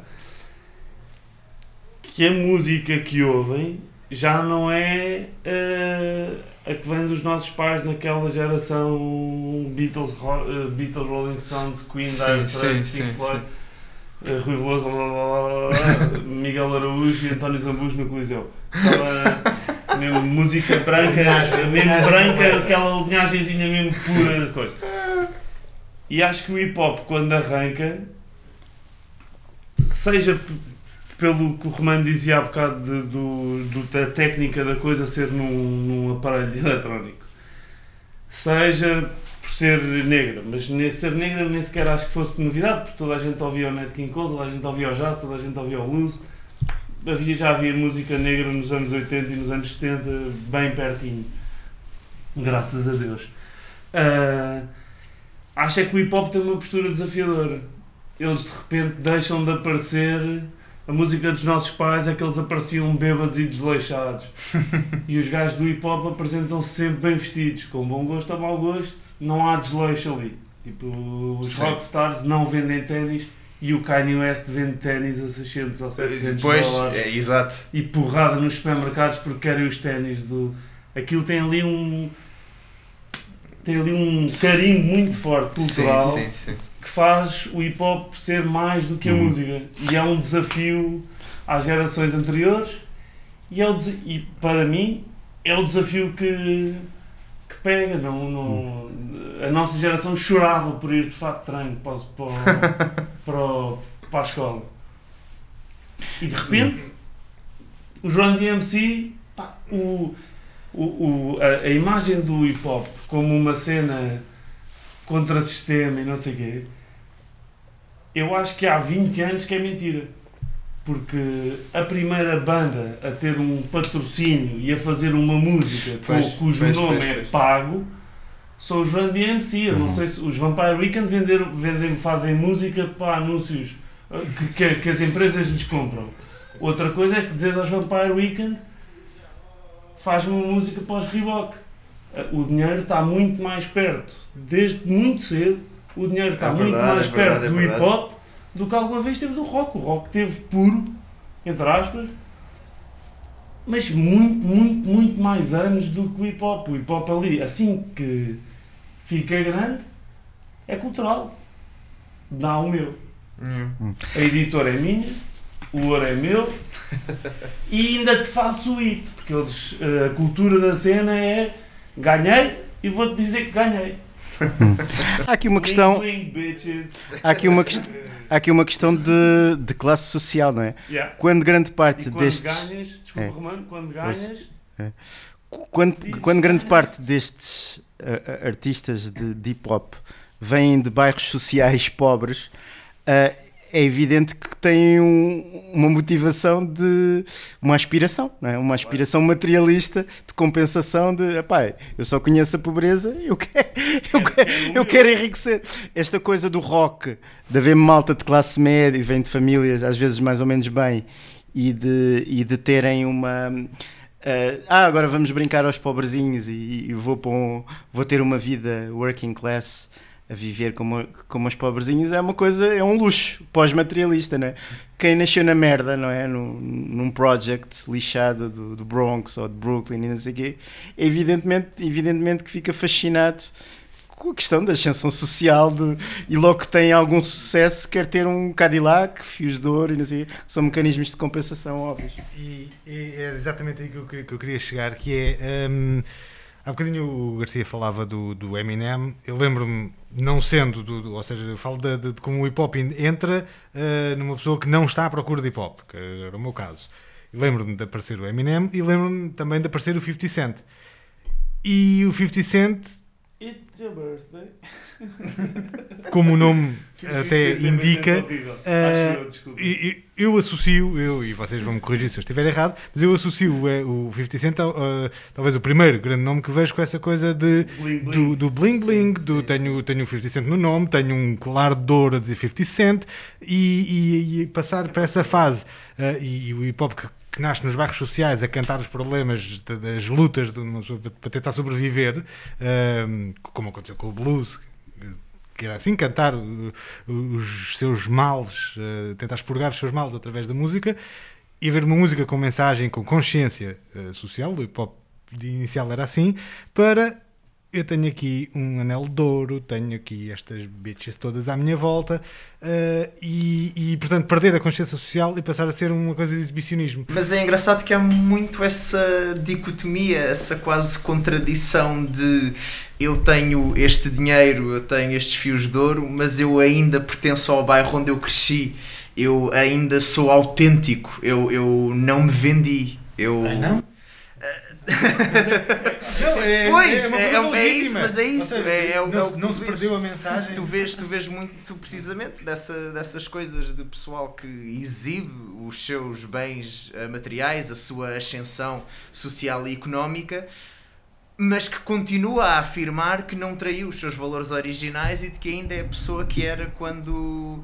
que a música que ouvem já não é a que vem dos nossos pais naquela geração Beatles, Rolling Stones, Queen, Dire Straits, Pink Floyd, Rui Veloso, Miguel Araújo e António Zambujo no Coliseu. Mesmo música branca, mesmo branca, aquela linhagemzinha mesmo pura coisa. E acho que o hip-hop, quando arranca, seja pelo que o Romano dizia há bocado da técnica da coisa ser num aparelho eletrónico, seja por ser negra, mas nesse ser negra nem sequer acho que fosse novidade, porque toda a gente ouvia o Nat King Cole, toda a gente ouvia o jazz, toda a gente ouvia o blues. Já havia música negra nos anos 80 e nos anos 70, bem pertinho, graças a Deus. Acho é que o hip-hop tem uma postura desafiadora. Eles de repente deixam de aparecer a música dos nossos pais, é que eles apareciam bêbados e desleixados. E os gajos do hip-hop apresentam-se sempre bem vestidos, com bom gosto ou mau gosto, não há desleixo ali. Tipo, os rockstars não vendem ténis. E o Kanye West vende ténis a 600 ou 700 dólares. É, exato. E porrada nos supermercados porque querem os ténis do... Aquilo tem ali um carinho muito forte cultural, que faz o hip-hop ser mais do que a música. E é um desafio às gerações anteriores E para mim é o desafio que pega. A nossa geração chorava por ir de fato de treino para a escola. E de repente, os Run-DMC, a imagem do hip-hop como uma cena contra-sistema e não sei o quê, eu acho que há 20 anos que é mentira. Porque a primeira banda a ter um patrocínio e a fazer uma música cujo nome é pago são os Run-DMC. Eu não sei se os Vampire Weekend fazem música para anúncios que as empresas lhes compram. Outra coisa é dizer aos Vampire Weekend: faz-me uma música para os Reebok. O dinheiro está muito mais perto. Desde muito cedo, o dinheiro está muito mais perto do hip-hop do que alguma vez teve do rock. O rock teve puro, entre aspas, mas muito, muito, muito mais anos do que o hip-hop. O hip-hop ali, assim que fica grande, é cultural. Dá o meu. A editora é minha, o ouro é meu e ainda te faço o hit. Porque eles, a cultura da cena é: ganhei e vou-te dizer que ganhei. Há aqui uma questão... Há aqui uma questão de classe social, não é? Yeah. Quando grande parte destes... Quando grande parte destes artistas de hip-hop vêm de bairros sociais pobres, é evidente que têm uma motivação de... uma aspiração, não é? Uma aspiração materialista de compensação de... Epá, eu só conheço a pobreza, eu quero enriquecer. Esta coisa do rock, de haver malta de classe média e vem de famílias às vezes mais ou menos bem e de terem uma... agora vamos brincar aos pobrezinhos e vou ter uma vida working class... A viver como os pobrezinhos é uma coisa, é um luxo pós-materialista, não é? Quem nasceu na merda, não é? Num project lixado do Bronx ou de Brooklyn e não sei o quê, evidentemente que fica fascinado com a questão da ascensão social e logo que tem algum sucesso quer ter um Cadillac, fios de ouro e não sei o quê. São mecanismos de compensação óbvios. E é exatamente aí que eu queria chegar, que é... Há bocadinho o Garcia falava do Eminem. Eu lembro-me, não sendo, ou seja, eu falo de como o hip-hop entra numa pessoa que não está à procura de hip-hop, que era o meu caso. Eu lembro-me de aparecer o Eminem e lembro-me também de aparecer o 50 Cent. E o 50 Cent... It's your birthday. Como o nome até indica, eu associo, e vocês vão me corrigir se eu estiver errado, mas eu associo o 50 Cent, talvez o primeiro grande nome que vejo com essa coisa do bling bling, tenho o 50 Cent no nome, tenho um colar de ouro a dizer 50 Cent, e passar para essa fase, e o hip hop que nasce nos bairros sociais a cantar os problemas das lutas de uma pessoa para tentar sobreviver, como aconteceu com o blues, que era assim, cantar os seus males, tentar expurgar os seus males através da música, e haver uma música com mensagem, com consciência social. O hip-hop inicial era assim, para... eu tenho aqui um anel de ouro, tenho aqui estas bitches todas à minha volta, portanto perder a consciência social e passar a ser uma coisa de exibicionismo. Mas é engraçado que há muito essa dicotomia, essa quase contradição de eu tenho este dinheiro, eu tenho estes fios de ouro, mas eu ainda pertenço ao bairro onde eu cresci, eu ainda sou autêntico, eu não me vendi, eu... Ah, não? Pois, é isso, mas é isso. Seja, não se perdeu a mensagem. Tu vês muito precisamente dessas coisas de pessoal que exibe os seus bens materiais, a sua ascensão social e económica, mas que continua a afirmar que não traiu os seus valores originais e de que ainda é a pessoa que era quando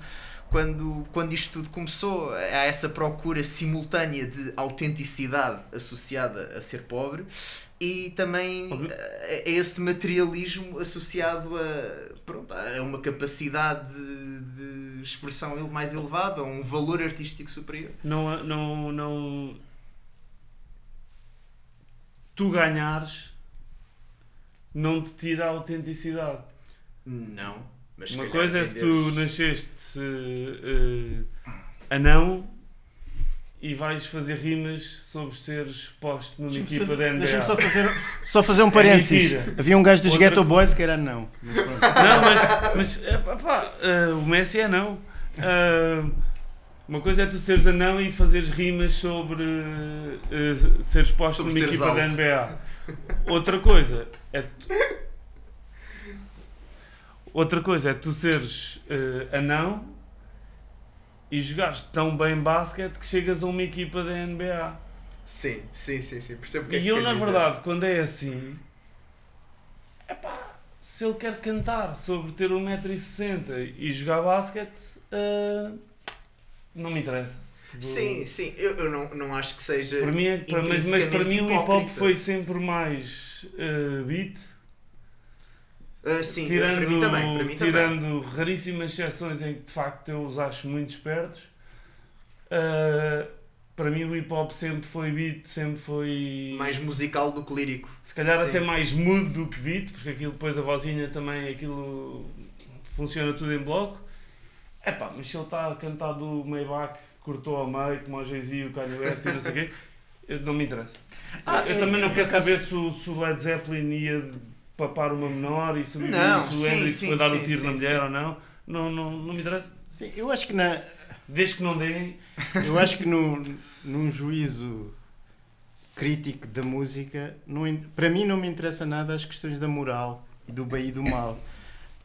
isto tudo começou. Há essa procura simultânea de autenticidade associada a ser pobre e também a esse materialismo associado a uma capacidade de expressão mais elevada, a um valor artístico superior. Não, tu ganhares não te tira a autenticidade. Não. Mas uma coisa é se tu nasceste anão e vais fazer rimas sobre seres postos numa equipa da NBA. Deixa-me só fazer um parênteses. Havia um gajo dos Ghetto Boys que era não. Mas o Messi é não. Uma coisa é tu seres anão e fazeres rimas sobre seres postos numa equipa alto. Da NBA. Outra coisa é tu seres anão e jogares tão bem basquete que chegas a uma equipa da NBA. Sim. Percebo o que é que ele na verdade, dizer. Quando é assim, se ele quer cantar sobre ter 1,60m e jogar basquete, não me interessa. Sim, eu não acho que seja. Para mim, mas para mim o hip hop foi sempre mais beat. Sim, tirando, para mim também. Tirando raríssimas exceções em que de facto eu os acho muito espertos, para mim o hip hop sempre foi beat, sempre foi. Mais musical do que lírico. Se calhar sim. Até mais mood do que beat, porque aquilo depois a vozinha também, aquilo funciona tudo em bloco. Mas se ele está a cantar do Maybach, cortou ao meio, como o Jay-Z, o Kanye West e não sei o quê, não me interessa. Eu também não quero saber se o Led Zeppelin ia papar uma menor e subir o Hendrix para dar um tiro na mulher ou não. Não me interessa. Sim, eu acho que desde que não deem. Eu acho que num juízo crítico da música, para mim não me interessa nada as questões da moral e do bem e do mal.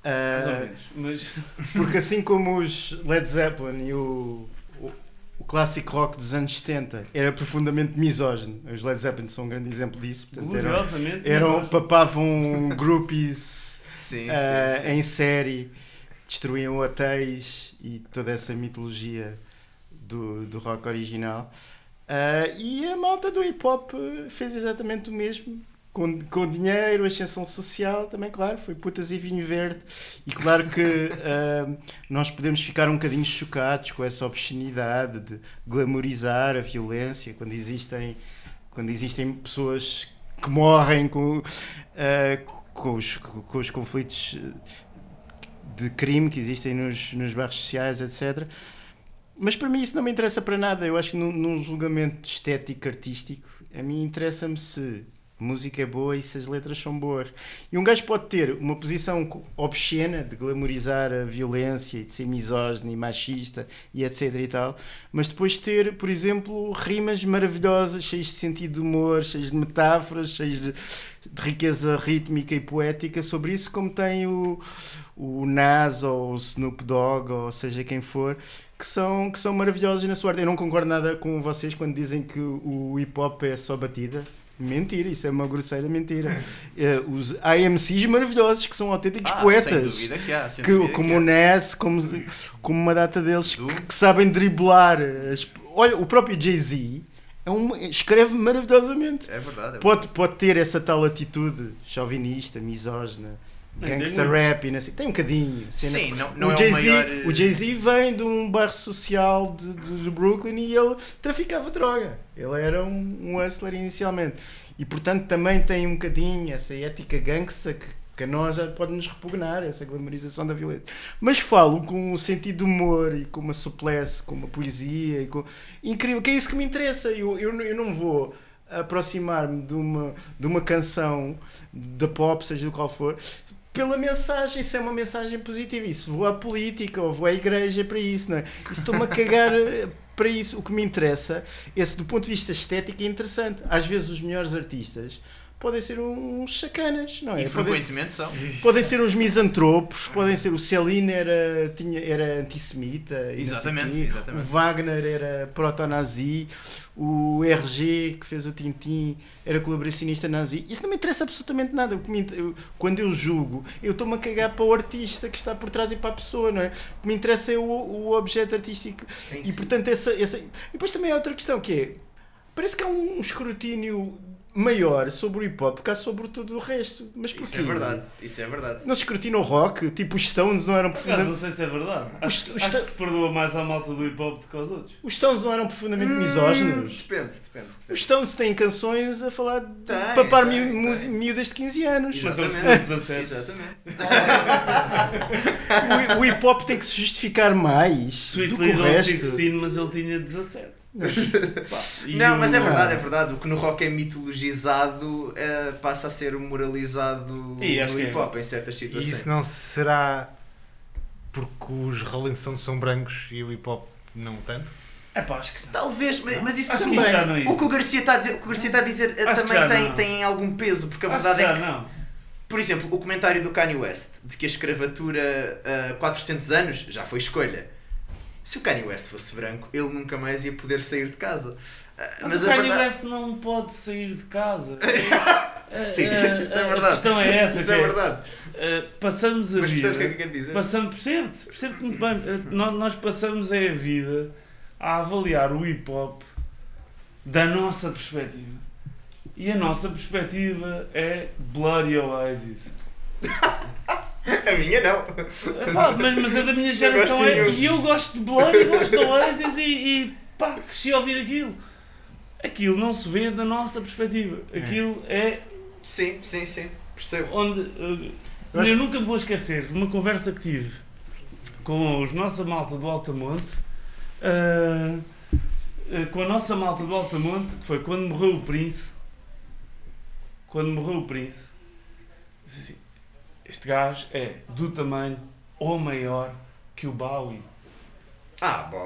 Mais ou menos. Porque assim como os Led Zeppelin e o clássico rock dos anos 70 era profundamente misógino, os Led Zeppelin são um grande exemplo disso, portanto, papavam groupies sim. em série, destruíam hotéis e toda essa mitologia do rock original, e a malta do hip hop fez exatamente o mesmo. Com dinheiro, ascensão social, também, claro, foi putas e vinho verde. E claro que nós podemos ficar um bocadinho chocados com essa obscenidade de glamorizar a violência quando existem pessoas que morrem com os conflitos de crime que existem nos bairros sociais, etc. Mas para mim isso não me interessa para nada. Eu acho que num julgamento estético, artístico, a mim interessa-me se a música é boa e se as letras são boas. E um gajo pode ter uma posição obscena de glamorizar a violência e de ser misógino e machista e etc e tal, mas depois ter, por exemplo, rimas maravilhosas, cheias de sentido de humor, cheias de metáforas, cheias de riqueza rítmica e poética sobre isso, como tem o Nas ou o Snoop Dogg ou seja quem for, que são maravilhosos na sua arte. Eu não concordo nada com vocês quando dizem que o hip hop é só batida. Mentira, isso é uma grosseira mentira. Os AMCs maravilhosos que são autênticos poetas, sem dúvida que há, como o Ness, como uma data deles que sabem driblar. Olha, o próprio Jay-Z escreve maravilhosamente. É verdade. Pode ter essa tal atitude chauvinista, misógina, gangsta rap, e assim, tem um bocadinho. Sim, não é o maior. O Jay-Z vem de um bairro social de Brooklyn e ele traficava droga. Ele era um hustler inicialmente. E portanto também tem um bocadinho essa ética gangsta que a nós já pode nos repugnar, essa glamorização da violência. Mas falo com um sentido de humor e com uma suplesse, com uma poesia. Incrível, que é isso que me interessa. Eu não vou aproximar-me de uma canção da pop, seja do qual for, pela mensagem, se é uma mensagem positiva. Isso, vou à política ou vou à igreja para isso, não é? Isso, estou-me a cagar para isso. O que me interessa, esse do ponto de vista estético é interessante. Às vezes os melhores artistas podem ser uns sacanas, não é? E frequentemente são. Podem ser uns misantropos, podem ser. O Celine era antissemita. Exatamente. O Wagner era proto-nazi. O RG, que fez o Tintin, era colaboracionista nazi. Isso não me interessa absolutamente nada. Quando eu julgo, eu estou-me a cagar para o artista que está por trás e para a pessoa, não é? O que me interessa é o objeto artístico. E portanto, E depois também há outra questão que é: parece que há um escrutínio maior sobre o hip-hop, porque há sobre tudo o resto. Mas porquê? Isso é verdade. Não se escrutina o rock, tipo os Stones não eram profundamente... Não sei se é verdade. Acho que se perdoa mais à malta do hip-hop do que aos outros. Os Stones não eram profundamente misóginos? Depende. Os Stones têm canções a falar de papar miúdas de 15 anos. Exatamente. O hip-hop tem que se justificar mais do que o resto. Sweet Little 16, mas ele tinha 17. Não, mas é verdade, o que no rock é mitologizado passa a ser moralizado no hip hop em certas situações. E isso não será porque os Rolling Stones são brancos e o hip hop não tanto? É pá, acho que não. Talvez, mas isso acho também. Que isso é. O que o Garcia está a dizer, também tem algum peso, porque a verdade é que não. Por exemplo, o comentário do Kanye West de que a escravatura há 400 anos já foi escolha. Se o Kanye West fosse branco, ele nunca mais ia poder sair de casa. Mas o Kanye West não pode sair de casa. Sim, isso é verdade. A questão é essa. Isso é verdade. Passamos a mas vida... Mas percebes o que é que eu quero dizer? Percebo muito bem. Nós passamos a vida a avaliar o hip-hop da nossa perspectiva. E a nossa perspectiva é Bloody Oasis. A minha não. Pá, mas a da minha geração é... E eu gosto de Blondie, gosto de Oasis e pá, cresci a ouvir aquilo. Aquilo não se vê da nossa perspectiva. Aquilo é... Sim, percebo. Onde, eu nunca me vou esquecer de uma conversa que tive com os nossa malta do Altamont, que foi quando morreu o Prince. Disse assim, este gajo é do tamanho ou maior que o Bowie.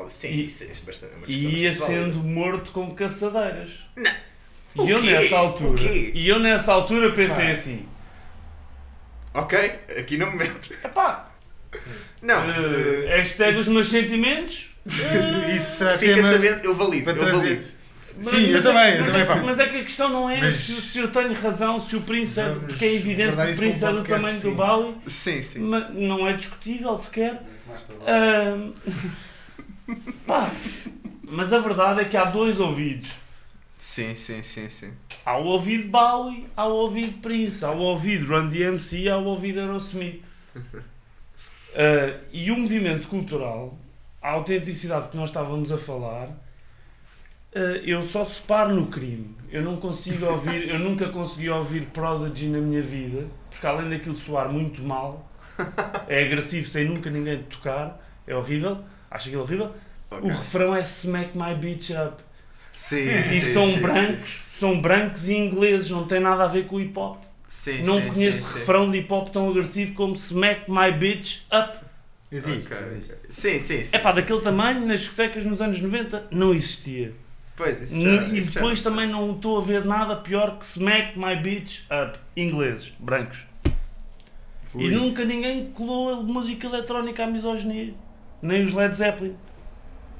Sim, isso é bastante... E ia sendo morto com caçadeiras. Não. E eu nessa altura pensei assim... Ok, aqui não me meto. Epá. Não. Hashtag os meus sentimentos. Isso será fica tema... sabendo, eu valido. Mas, sim, eu também. Mas é que a questão não é se eu tenho razão, se o Prince é... Porque é evidente que o Prince é do tamanho do Bowie. Sim. Mas não é discutível sequer. Pá, mas a verdade é que há dois ouvidos. Sim. Há o ouvido Bowie, há o ouvido Prince, há o ouvido Run-DMC, há o ouvido Aerosmith. E o movimento cultural, a autenticidade que nós estávamos a falar... eu só separo no crime. Eu nunca consegui ouvir Prodigy na minha vida, porque além daquilo soar muito mal, é agressivo sem nunca ninguém tocar, é horrível, acho aquilo horrível. Okay. O refrão é Smack My Bitch Up. São brancos e ingleses, não tem nada a ver com o hip hop. Não conheço refrão de hip hop tão agressivo como Smack My Bitch Up. Existe. Sim. É pá, daquele tamanho, nas discotecas nos anos 90 não existia. Pois, isso e depois também não estou a ver nada pior que Smack My Bitch Up. Ingleses, brancos. Ui. E nunca ninguém colou a música eletrónica à misoginia. Nem os Led Zeppelin.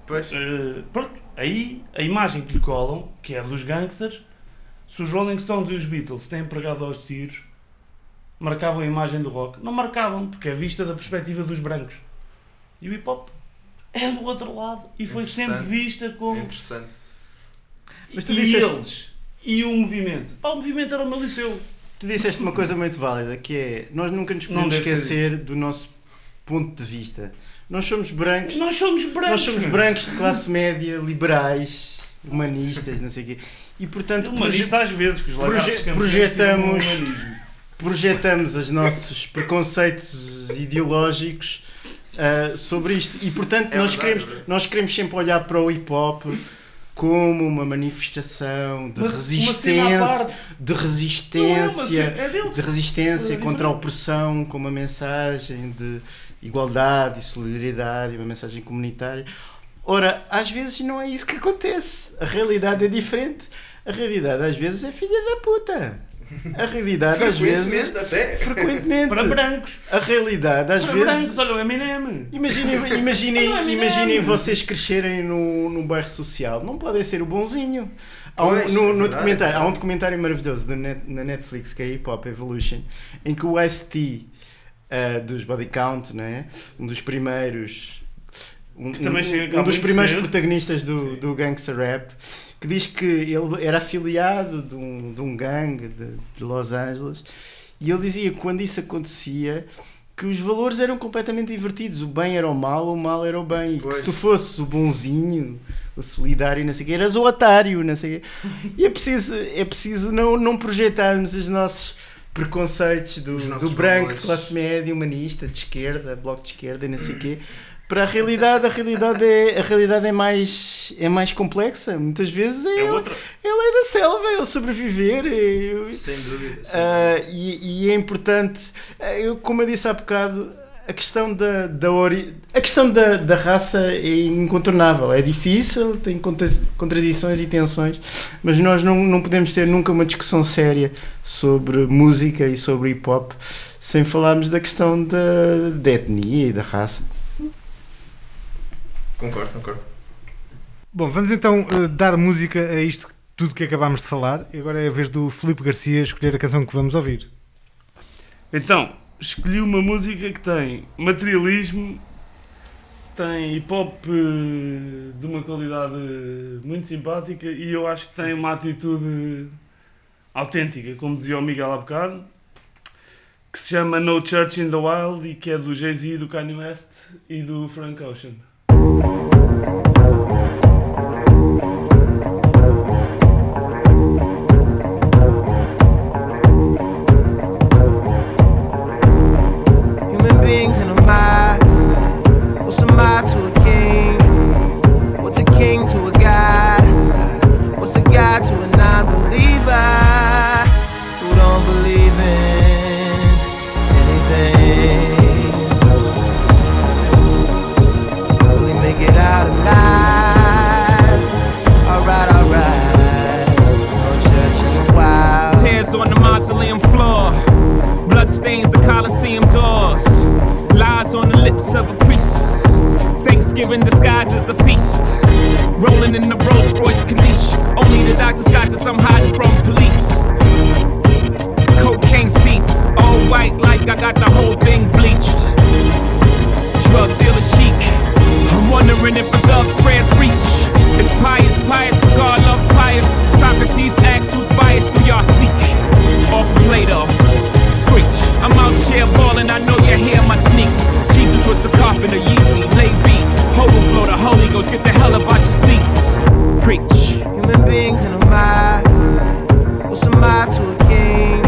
Pois. Pronto, aí a imagem que lhe colam, que é a dos gangsters, se os Rolling Stones e os Beatles têm pregado aos tiros, marcavam a imagem do rock. Não marcavam, porque é vista da perspectiva dos brancos. E o hip-hop é do outro lado. E foi sempre vista como... Interessante. Mas tu disseste... eles e o movimento. O movimento era malicioso. Tu disseste uma coisa muito válida, que é... Nós nunca nos podemos esquecer do nosso ponto de vista. Nós somos brancos de classe média, liberais, humanistas, não sei o quê. E, portanto... Humanista às vezes, que os projetamos os nossos preconceitos ideológicos sobre isto. E, portanto, nós queremos sempre olhar para o hip-hop... como uma manifestação de resistência contra a opressão, com uma mensagem de igualdade e solidariedade, uma mensagem comunitária. Ora, às vezes não é isso que acontece. A realidade é diferente. A realidade às vezes é filha da puta. A realidade às vezes... Frequentemente. Para brancos. A realidade às vezes... Para brancos, olha o Eminem. Imaginem vocês crescerem num bairro social. Não podem ser o bonzinho. Há um documentário maravilhoso na Netflix, que é Hip Hop Evolution, em que o Ice-T dos Body Count, não é? Um dos primeiros protagonistas do gangsta rap, que diz que ele era afiliado de um gangue de Los Angeles, e ele dizia que quando isso acontecia, que os valores eram completamente invertidos, o bem era o mal era o bem, e que se tu fosses o bonzinho, o solidário, não sei o quê, eras o otário, não sei o quê. E é preciso não projetarmos os nossos preconceitos do branco, de classe média, humanista, de esquerda, bloco de esquerda, não sei o quê, para a realidade é mais complexa. Muitas vezes é ela é da selva, é o sobreviver. Sem dúvida. Sem dúvida. E é importante, como eu disse há bocado, a questão da raça é incontornável. É difícil, tem contradições e tensões, mas nós não podemos ter nunca uma discussão séria sobre música e sobre hip-hop sem falarmos da questão da etnia e da raça. Concordo. Bom, vamos então dar música a isto tudo que acabámos de falar. E agora é a vez do Filipe Garcia escolher a canção que vamos ouvir. Então, escolhi uma música que tem materialismo, tem hip-hop de uma qualidade muito simpática e eu acho que tem uma atitude autêntica, como dizia o Miguel há bocado, que se chama No Church in the Wild e que é do Jay-Z, do Kanye West e do Frank Ocean. Human beings in a mile. What's a mile to a king? What's a king to a god? What's a god to a non-believer who don't believe in anything? Get out alive. Alright. No church in the wild. Tears on the mausoleum floor. Blood stains the Colosseum doors. Lies on the lips of a priest. Thanksgiving disguised as a feast. Rolling in the Rolls Royce Caniche. Only the doctors got this, I'm hiding from police. Cocaine seats, all white like I got the whole thing bleached. Drug dealer chic. I'm wondering if a thug's prayers reach. It's pious, God loves pious. Socrates asks who's biased, we are seek. Off Plato, screech. I'm out here ballin', I know you hear my sneaks. Jesus was a carpenter, Yeezy, lay beats. Overflow the Holy Ghost, get the hell up out your seats. Preach. Human beings in a mob. What's a mob to a king?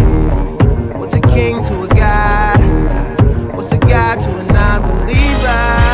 What's a king to a god? What's a god to a non-believer?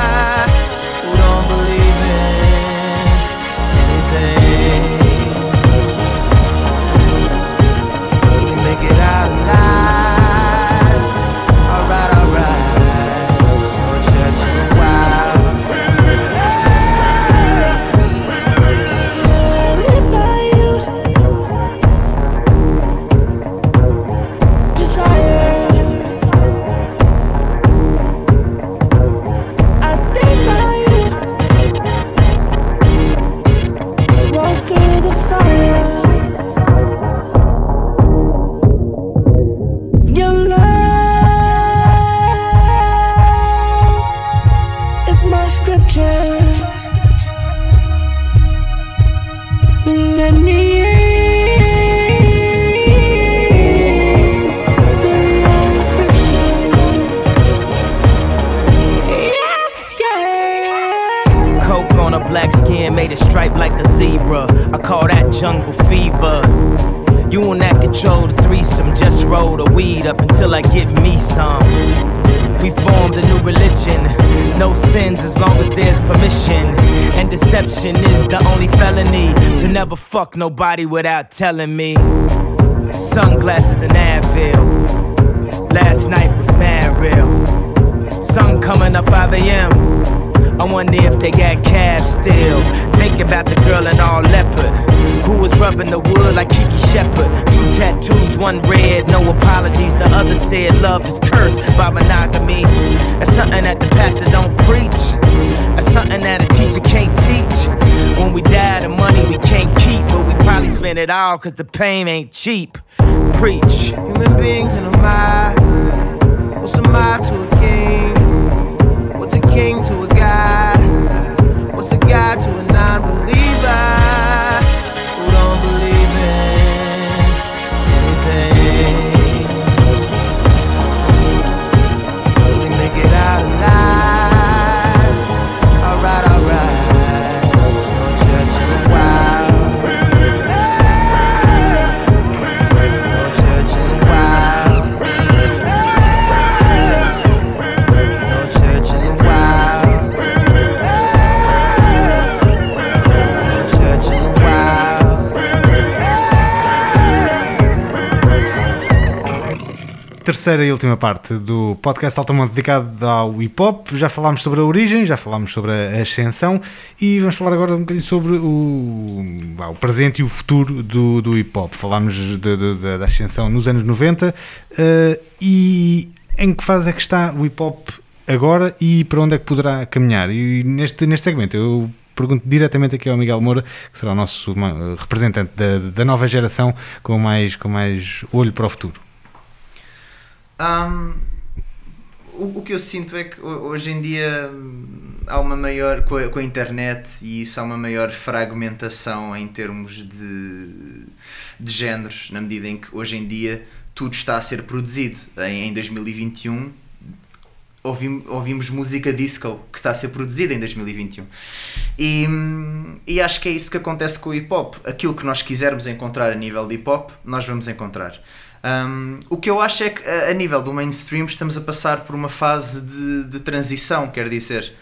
Is the only felony to never fuck nobody without telling me. Sunglasses and Advil. Last night was mad real. Sun coming up 5 a.m. I wonder if they got calves still. Thinking about the girl in all leopard who was rubbing the wood like Kiki Shepard. 2 tattoos, 1 red, no apologies. The other said love is cursed by monogamy. That's something that the pastor don't preach. That's something that a teacher can't teach. When we die, the money we can't keep, but we probably spend it all cause the pain ain't cheap. Preach. Human beings in a mob. What's a mob to a king? What's a king to a god? What's a god to a non-believer? Who don't believe in anything. We make it out alive. Alright. No church in the wild. terceira e última parte do podcast Altamont dedicado ao hip-hop. Já falámos sobre a origem, já falámos sobre a ascensão e vamos falar agora um bocadinho sobre o presente e o futuro do hip-hop. Falámos da ascensão nos anos 90 e em que fase é que está o hip-hop agora e para onde é que poderá caminhar. E neste segmento eu pergunto diretamente aqui ao Miguel Moura, que será o nosso representante da nova geração com mais olho para o futuro. O que eu sinto é que hoje em dia há uma maior, com a internet e isso, há uma maior fragmentação em termos de géneros, na medida em que hoje em dia tudo está a ser produzido. Em 2021 ouvimos música disco que está a ser produzida em 2021 e acho que é isso que acontece com o hip hop. Aquilo que nós quisermos encontrar a nível de hip hop, nós vamos encontrar. O que eu acho é que a nível do mainstream estamos a passar por uma fase de transição. Quer dizer,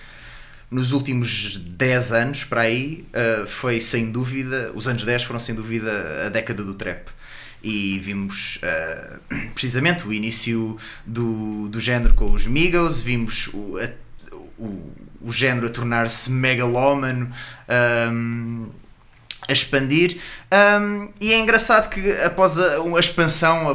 nos últimos 10 anos para aí, foi sem dúvida, os anos 10 foram sem dúvida a década do trap, e vimos precisamente o início do género com os Migos, vimos o género a tornar-se megalómano, a expandir, e é engraçado que após a expansão, a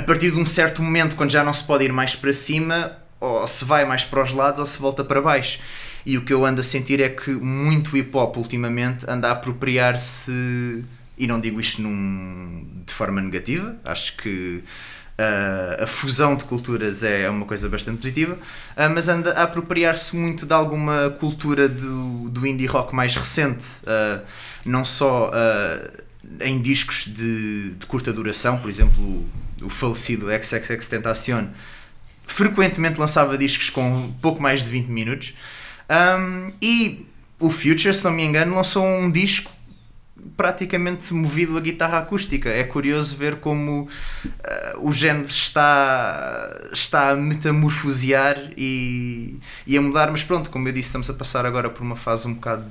partir de um certo momento, quando já não se pode ir mais para cima, ou se vai mais para os lados ou se volta para baixo. E o que eu ando a sentir é que muito hip-hop ultimamente anda a apropriar-se, e não digo isto de forma negativa, acho que a fusão de culturas é uma coisa bastante positiva, mas anda a apropriar-se muito de alguma cultura do indie rock mais recente, não só em discos de curta duração. Por exemplo, o falecido XXXTentacion frequentemente lançava discos com pouco mais de 20 minutos, e o Future, se não me engano, lançou um disco praticamente movido a guitarra acústica. É curioso ver como o género está a metamorfosear e a mudar, mas pronto, como eu disse, estamos a passar agora por uma fase um bocado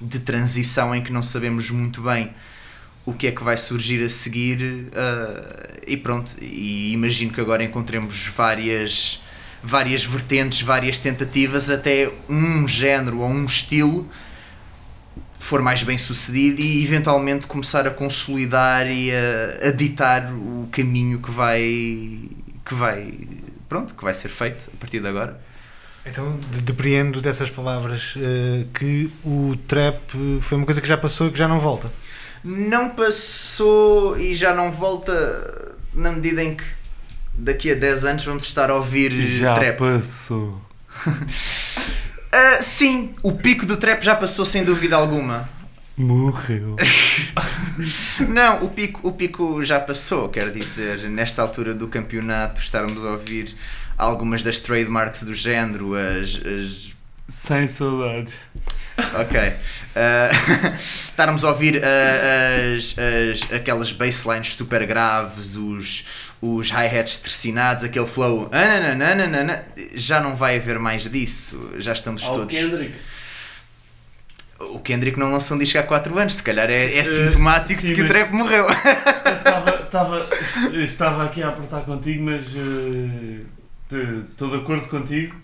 de transição em que não sabemos muito bem o que é que vai surgir a seguir, e pronto, e imagino que agora encontremos várias vertentes, várias tentativas, até um género ou um estilo for mais bem sucedido e eventualmente começar a consolidar e a ditar o caminho que vai ser feito a partir de agora. Então, depreendo dessas palavras que o trap foi uma coisa que já passou e que já não volta. Não passou e já não volta, na medida em que daqui a 10 anos vamos estar a ouvir já trap. Já passou. Sim, o pico do trap já passou, sem dúvida alguma. Morreu. Não, o pico já passou, quer dizer, nesta altura do campeonato estarmos a ouvir algumas das trademarks do género, Sem saudades. Ok. Estarmos a ouvir aquelas basslines super graves, os hi-hats tercinados, aquele flow, já não vai haver mais disso, já estamos todos... O Kendrick não lançou um disco há 4 anos, se calhar é sintomático sim, de que o trap morreu. Estava aqui a apertar contigo, mas estou de acordo contigo.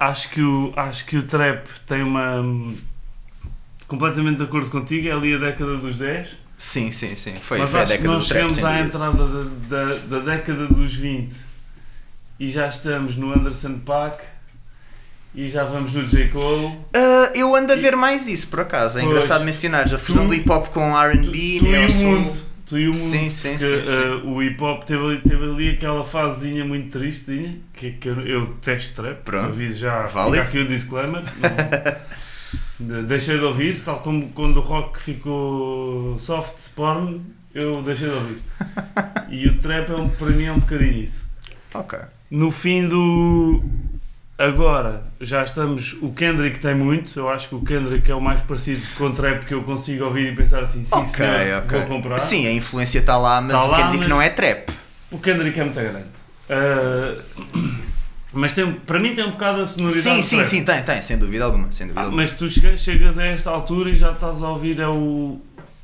Acho que o trap tem uma... Completamente de acordo contigo, é ali a década dos 10. Sim, foi a década do trap. Mas nós chegamos à entrada da década dos 20 e já estamos no Anderson .Paak e já vamos no J. Cole. Eu ando a ver mais isso, por acaso. É engraçado mencionares a fusão do hip-hop com R&B, neo-soul. Tu e o mundo. Sim. O hip-hop teve ali aquela fasezinha muito tristezinha, que eu detesto trap. Pronto, já aqui o disclaimer. Deixei de ouvir, tal como quando o rock ficou soft porn, eu deixei de ouvir. E o trap para mim é um bocadinho isso. Ok. No fim do... Agora, já estamos... O Kendrick tem muito, eu acho que o Kendrick é o mais parecido com trap que eu consigo ouvir e pensar assim, sim, okay, senhor, okay, vou comprar. Sim, a influência está lá, mas o Kendrick não é trap. O Kendrick é muito grande. Mas para mim tem um bocado a sonoridade. Sim, tem, sem dúvida alguma. Mas tu chegas a esta altura e já estás a ouvir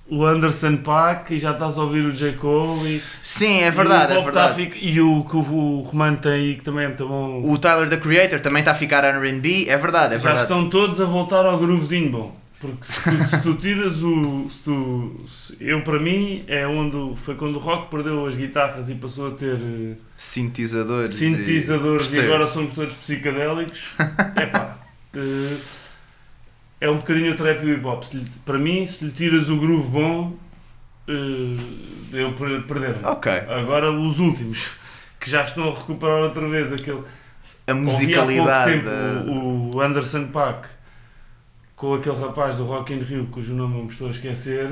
o Anderson .Paak e já estás a ouvir o J. Cole. Sim, é verdade, e o é verdade. E o que o Romano tem aí, que também é muito bom. O Tyler The Creator também está a ficar a R&B, é verdade, é verdade. Já estão todos a voltar ao groovezinho bom. Porque se tu tiras o... eu, para mim, é onde foi quando o rock perdeu as guitarras e passou a ter... Sintetizadores e agora somos todos psicadélicos. Epá, é um bocadinho o trap e o hip hop. Para mim, se lhe tiras o groove bom, eu perder-me. Okay. Agora os últimos, que já estão a recuperar outra vez aquele... A musicalidade... Ouvi há pouco tempo, o Anderson .Paak. Com aquele rapaz do Rock in Rio, cujo nome eu me estou a esquecer,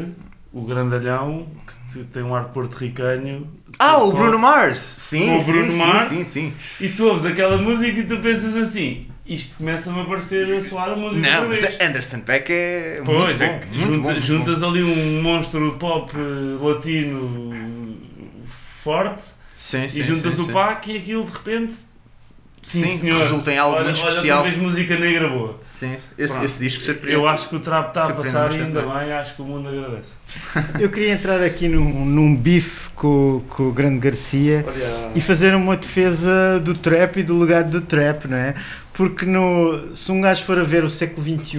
o grandalhão, que tem um ar porto-ricanho. Ah, o Bruno Mars! Sim, sim. E tu ouves aquela música e tu pensas assim, isto começa-me a parecer a soar a música. Não, mas Anderson .Paak é muito bom. Juntas ali um monstro pop latino forte, e juntas o Pac e aquilo de repente... Sim, que resulta em algo muito especial. Olha, talvez música negra boa. Sim, esse disco surpreende. Eu acho que o trap está a passar ainda bem, acho que o mundo agradece. Eu queria entrar aqui num bife com o Grande Garcia e fazer uma defesa do trap e do legado do trap, não é? Porque se um gajo for a ver o século XXI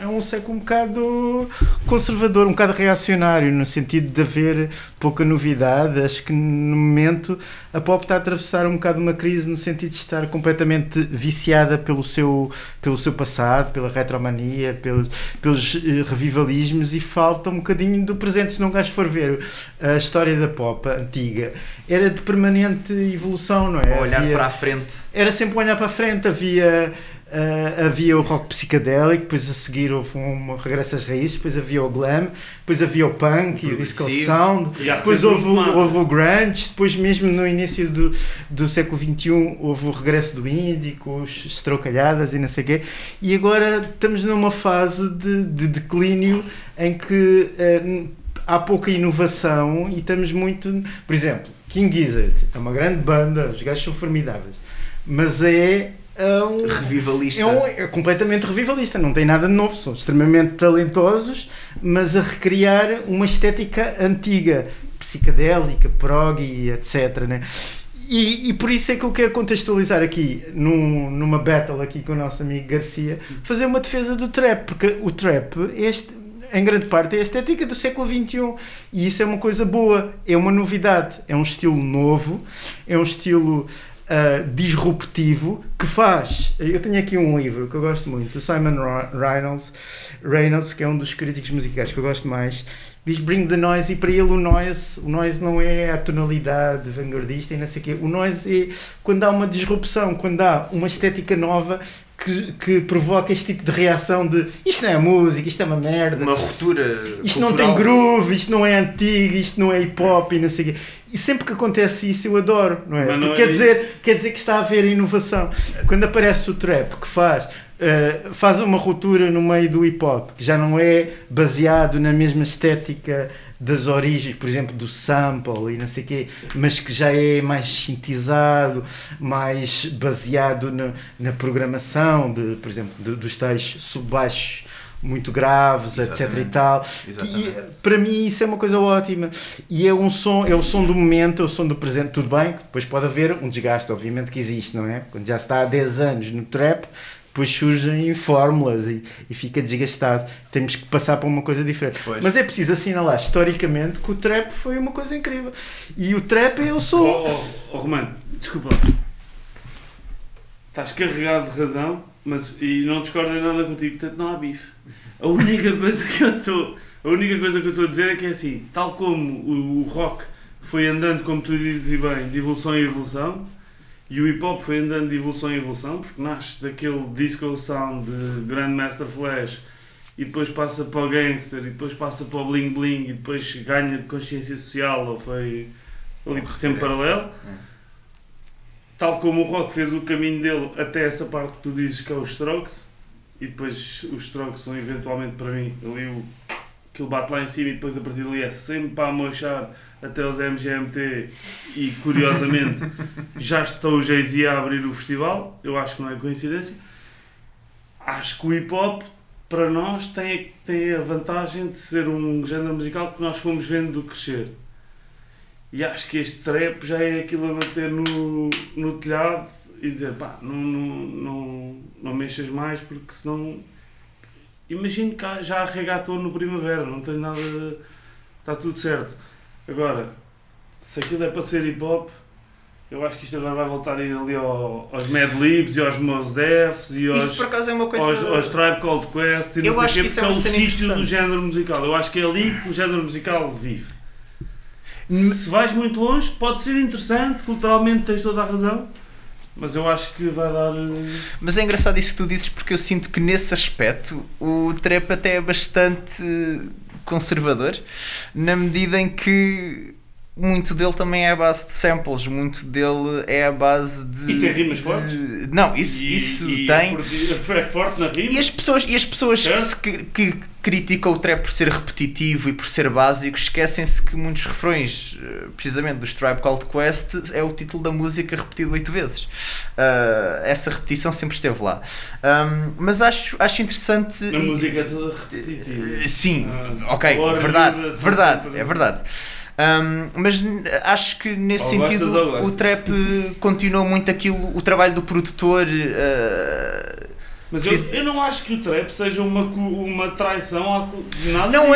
é um século um bocado conservador, um bocado reacionário, no sentido de haver pouca novidade. Acho que no momento a pop está a atravessar um bocado uma crise, no sentido de estar completamente viciada pelo seu passado, pela retromania, pelos revivalismos, e falta um bocadinho do presente. Se não um gajo for ver a história da pop antiga, era de permanente evolução, não é? Olhar para a frente. Era sempre olhar para a frente, havia o rock psicadélico, depois a seguir houve um regresso às raízes, depois havia o glam, depois havia o punk e o disco sound, depois houve o grunge, depois mesmo no início do século XXI houve o regresso do indie com os estrocalhadas e não sei o quê, e agora estamos numa fase de declínio em que há pouca inovação e estamos muito... Por exemplo, King Gizzard é uma grande banda, os gajos são formidáveis, mas revivalista. É completamente revivalista, não tem nada de novo, são extremamente talentosos, mas a recriar uma estética antiga, psicadélica, prog, etc, né? E por isso é que eu quero contextualizar aqui, numa battle aqui com o nosso amigo Garcia, fazer uma defesa do trap, porque o trap em grande parte é a estética do século XXI, e isso é uma coisa boa, é uma novidade, é um estilo novo, é um estilo disruptivo, que faz... Eu tenho aqui um livro que eu gosto muito, do Simon Reynolds, que é um dos críticos musicais que eu gosto mais, diz Bring the Noise, e para ele o noise não é a tonalidade vanguardista e não sei o quê, o noise é quando há uma disrupção, quando há uma estética nova que provoca este tipo de reação de isto não é música, isto é uma merda, uma ruptura isto cultural. Não tem groove, isto não é antigo, isto não é hip hop e não sei o quê. E sempre que acontece isso eu adoro, não é? Não quer dizer que está a haver inovação. Quando aparece o trap que faz uma ruptura no meio do hip hop, que já não é baseado na mesma estética das origens, por exemplo, do sample e não sei o quê, mas que já é mais sintetizado, mais baseado na programação, por exemplo, dos tais subbaixos muito graves, exatamente, etc e tal. E, para mim, isso é uma coisa ótima, e é um som, é o som do momento, é o som do presente. Tudo bem, depois pode haver um desgaste, obviamente que existe, não é? Quando já se está há 10 anos no trap, depois surgem fórmulas e fica desgastado, temos que passar para uma coisa diferente, pois. Mas é preciso assinalar historicamente que o trap foi uma coisa incrível, e o trap é o som. Romano, desculpa, estás carregado de razão. Mas, e não discordo em nada contigo, portanto não há bife. A única coisa que eu estou a dizer é que é assim, tal como o rock foi andando, como tu dizes bem, de evolução em evolução, e o hip hop foi andando de evolução em evolução, porque nasce daquele disco sound de Grandmaster Flash, e depois passa para o gangster, e depois passa para o bling bling, e depois ganha consciência social, ou foi ali sempre paralelo. Tal como o rock fez o caminho dele até essa parte que tu dizes que é os Strokes, e depois os Strokes são eventualmente, para mim, ali aquilo bate lá em cima, e depois a partir dali é sempre para amochar até os MGMT, e curiosamente já estão o Jay-Z a abrir o festival, eu acho que não é coincidência. Acho que o hip-hop para nós tem a vantagem de ser um género musical que nós fomos vendo crescer. E acho que este trap já é aquilo a bater no telhado e dizer pá, não mexas mais porque senão... Imagino que já arrega à toa no Primavera, não tenho nada... Está tudo certo. Agora, se aquilo é para ser hip-hop, eu acho que isto agora vai voltar a ir ali aos Mad Libs e aos Mos Defs e aos Tribe Called Quest e não sei o quê, porque é um sítio do género musical. Eu acho que é ali que o género musical vive. Se vais muito longe, pode ser interessante, culturalmente tens toda a razão, mas eu acho que vai dar... Mas é engraçado isso que tu dizes, porque eu sinto que nesse aspecto o trap até é bastante conservador, na medida em que muito dele também é a base de samples, muito dele é a base de... E tem rimas fortes? Não, isso tem... É forte na rima? E as pessoas que criticam o trap por ser repetitivo e por ser básico, esquecem-se que muitos refrões, precisamente dos Tribe Called Quest, é o título da música repetido 8 vezes. Essa repetição sempre esteve lá. Mas acho interessante... A música é toda repetitiva. Sim, ok, verdade. Mas acho que nesse sentido o trap continuou muito aquilo, o trabalho do produtor. Mas eu não acho que o trap seja uma traição à nada. Não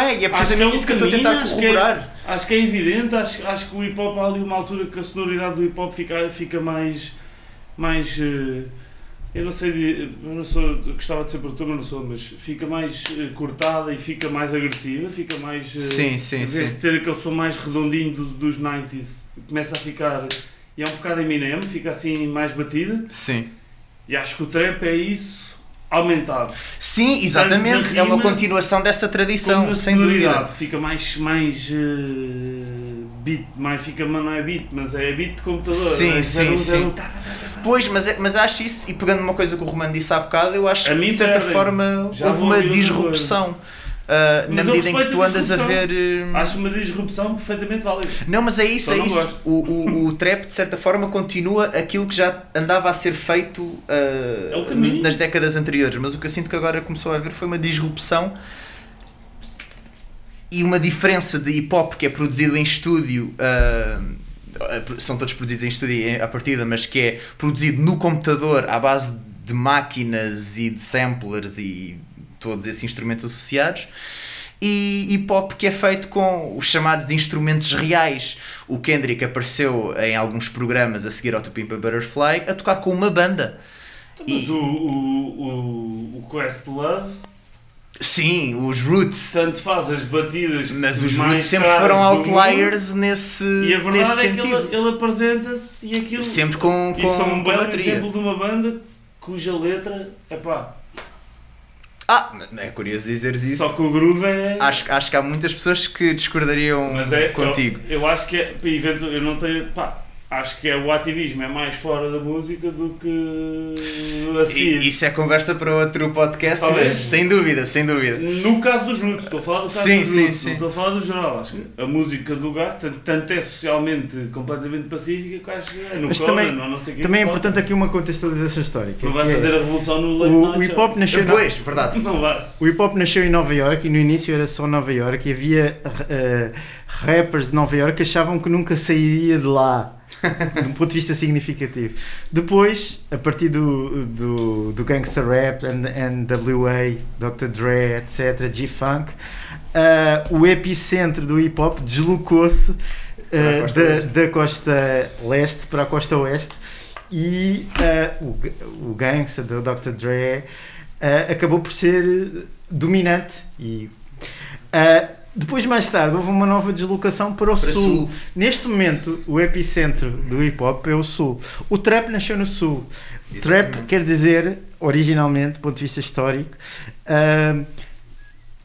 é. E é precisamente isso que eu estou a tentar corroborar. Acho que é evidente, acho que o hip hop há ali uma altura que a sonoridade do hip hop fica mais eu não sei, eu gostava de ser produtor, mas não sou, mas fica mais cortada e fica mais agressiva, fica mais... Sim, em vez de ter aquele som mais redondinho dos 90s, começa a ficar, e é um bocado Eminem, fica assim mais batida. Sim. E acho que o trap é isso aumentado. Sim, exatamente, rima, é uma continuação dessa tradição, sem dúvida. Fica mais beat, mais fica, mas não é beat, mas é beat de computador. Sim. Pois, mas acho isso, e pegando uma coisa que o Romano disse há bocado, eu acho que de certa forma houve uma disrupção na medida em que tu andas a ver... Acho uma disrupção perfeitamente válida. Não, mas é isso. O trap de certa forma continua aquilo que já andava a ser feito nas décadas anteriores, mas o que eu sinto que agora começou a haver foi uma disrupção e uma diferença de hip-hop que é produzido em estúdio... são todos produzidos em estúdio à partida, mas que é produzido no computador à base de máquinas e de samplers e todos esses instrumentos associados, e hip-hop que é feito com os chamados de instrumentos reais. O Kendrick apareceu em alguns programas a seguir ao To Pimp a Butterfly a tocar com uma banda. Mas o Questlove... Sim, os Roots. Tanto faz as batidas. Mas os Roots sempre foram outliers nesse sentido. E a verdade é que ele apresenta-se e aquilo. Sempre com isso é um belo exemplo de uma banda cuja letra é pá. É curioso dizeres isso. Só que o groove é. Acho que há muitas pessoas que discordariam contigo. Eu acho que é. Eu não tenho. Pá. Acho que o ativismo é mais fora da música do que assim. Isso é conversa para outro podcast, mas sem dúvida. No caso dos Roots, estou a falar do caso dos Roots, não estou a falar do geral. Acho que a música do gato tanto é socialmente completamente pacífica que acho que é no também, não sei o que. Também é importante aqui uma contextualização histórica. Não vai fazer a revolução no late night. O hip hop nasceu depois, verdade. Não vai. O hip hop nasceu em Nova Iorque e no início era só Nova Iorque e havia rappers de Nova Iorque que achavam que nunca sairia de lá. De um ponto de vista significativo. Depois, a partir do gangster rap, NWA, Dr. Dre, etc., G-Funk, o epicentro do hip-hop deslocou-se da costa leste para a costa oeste e o gangster do Dr. Dre acabou por ser dominante e... Depois, mais tarde, houve uma nova deslocação para o sul. Neste momento, o epicentro do hip-hop é o sul. O trap nasceu no sul. Exatamente. Trap quer dizer, originalmente, do ponto de vista histórico,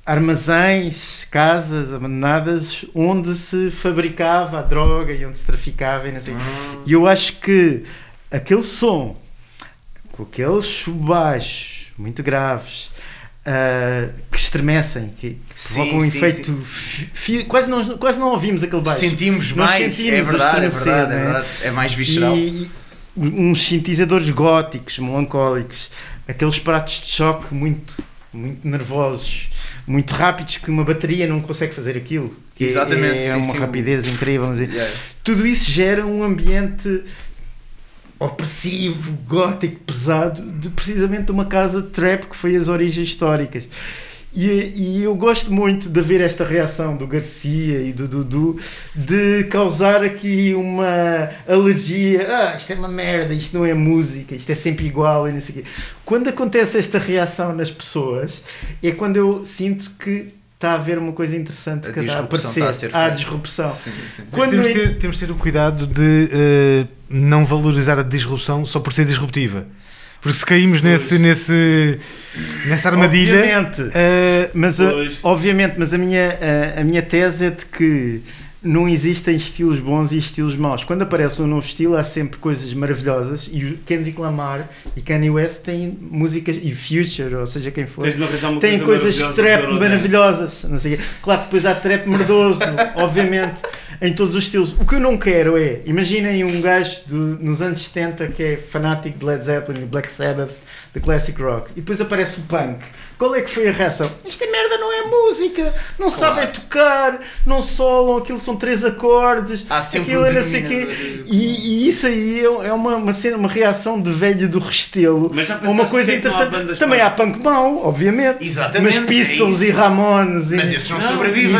armazéns, casas abandonadas, onde se fabricava a droga e onde se traficava. E assim. E eu acho que aquele som, com aqueles subbaixos muito graves, que estremecem, que provocam um efeito quase não ouvimos aquele baixo, sentimos. Nós mais sentimos, é verdade, é mais visceral, e uns sintetizadores góticos, melancólicos, aqueles pratos de choque muito muito nervosos, muito rápidos, que uma bateria não consegue fazer aquilo. Exatamente. É, sim, uma rapidez incrível. Vamos dizer. Yeah. Tudo isso gera um ambiente opressivo, gótico, pesado, de precisamente de uma casa de trap que foi as origens históricas. E eu gosto muito de ver esta reação do Garcia e do Dudu de causar aqui uma alergia. Ah, isto é uma merda, isto não é música, isto é sempre igual e não sei o quê. Quando acontece esta reação nas pessoas, é quando eu sinto que está a haver uma coisa interessante que está a aparecer. Há a disrupção. Sim, sim. Temos de ter o cuidado de não valorizar a disrupção só por ser disruptiva. Porque se caímos nessa armadilha... Obviamente, mas a minha tese é de que não existem estilos bons e estilos maus. Quando aparece um novo estilo, há sempre coisas maravilhosas, e o Kendrick Lamar e Kanye West têm músicas, e Future, ou seja, quem for, têm coisas trap maravilhosas. Não sei. Claro que depois há trap merdoso, obviamente, em todos os estilos. O que eu não quero é, imaginem um gajo nos anos 70 que é fanático de Led Zeppelin, Black Sabbath, de classic rock, e depois aparece o punk. Qual é que foi a reação? Isto é merda, não é música, não sabem tocar, não solam, aquilo são 3 acordes, aquilo é não sei o quê. E isso aí é uma reação de velho do Restelo. Mas já uma coisa interessante. Também há punk mau, obviamente. Exatamente. Mas Pistols e Ramones e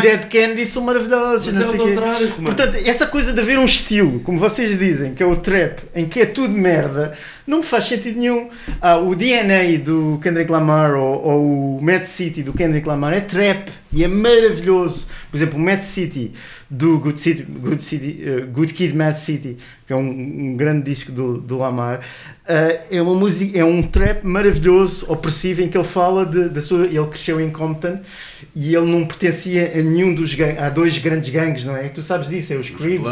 Dead Kennedy são maravilhosos. Mas não é o contrário. Portanto, essa coisa de haver um estilo, como vocês dizem, que é o trap, em que é tudo merda, não faz sentido nenhum. O DNA do Kendrick Lamar ou o Mad City do Kendrick Lamar é trap e é maravilhoso. Por exemplo, o Mad City do Good Kid, Mad City, que é um grande disco do Lamar, é uma música, é um trap maravilhoso, opressivo, em que ele fala da sua... Ele cresceu em Compton e ele não pertencia a nenhum dos gangues. Há 2 grandes gangues, não é? Tu sabes disso, é os Crips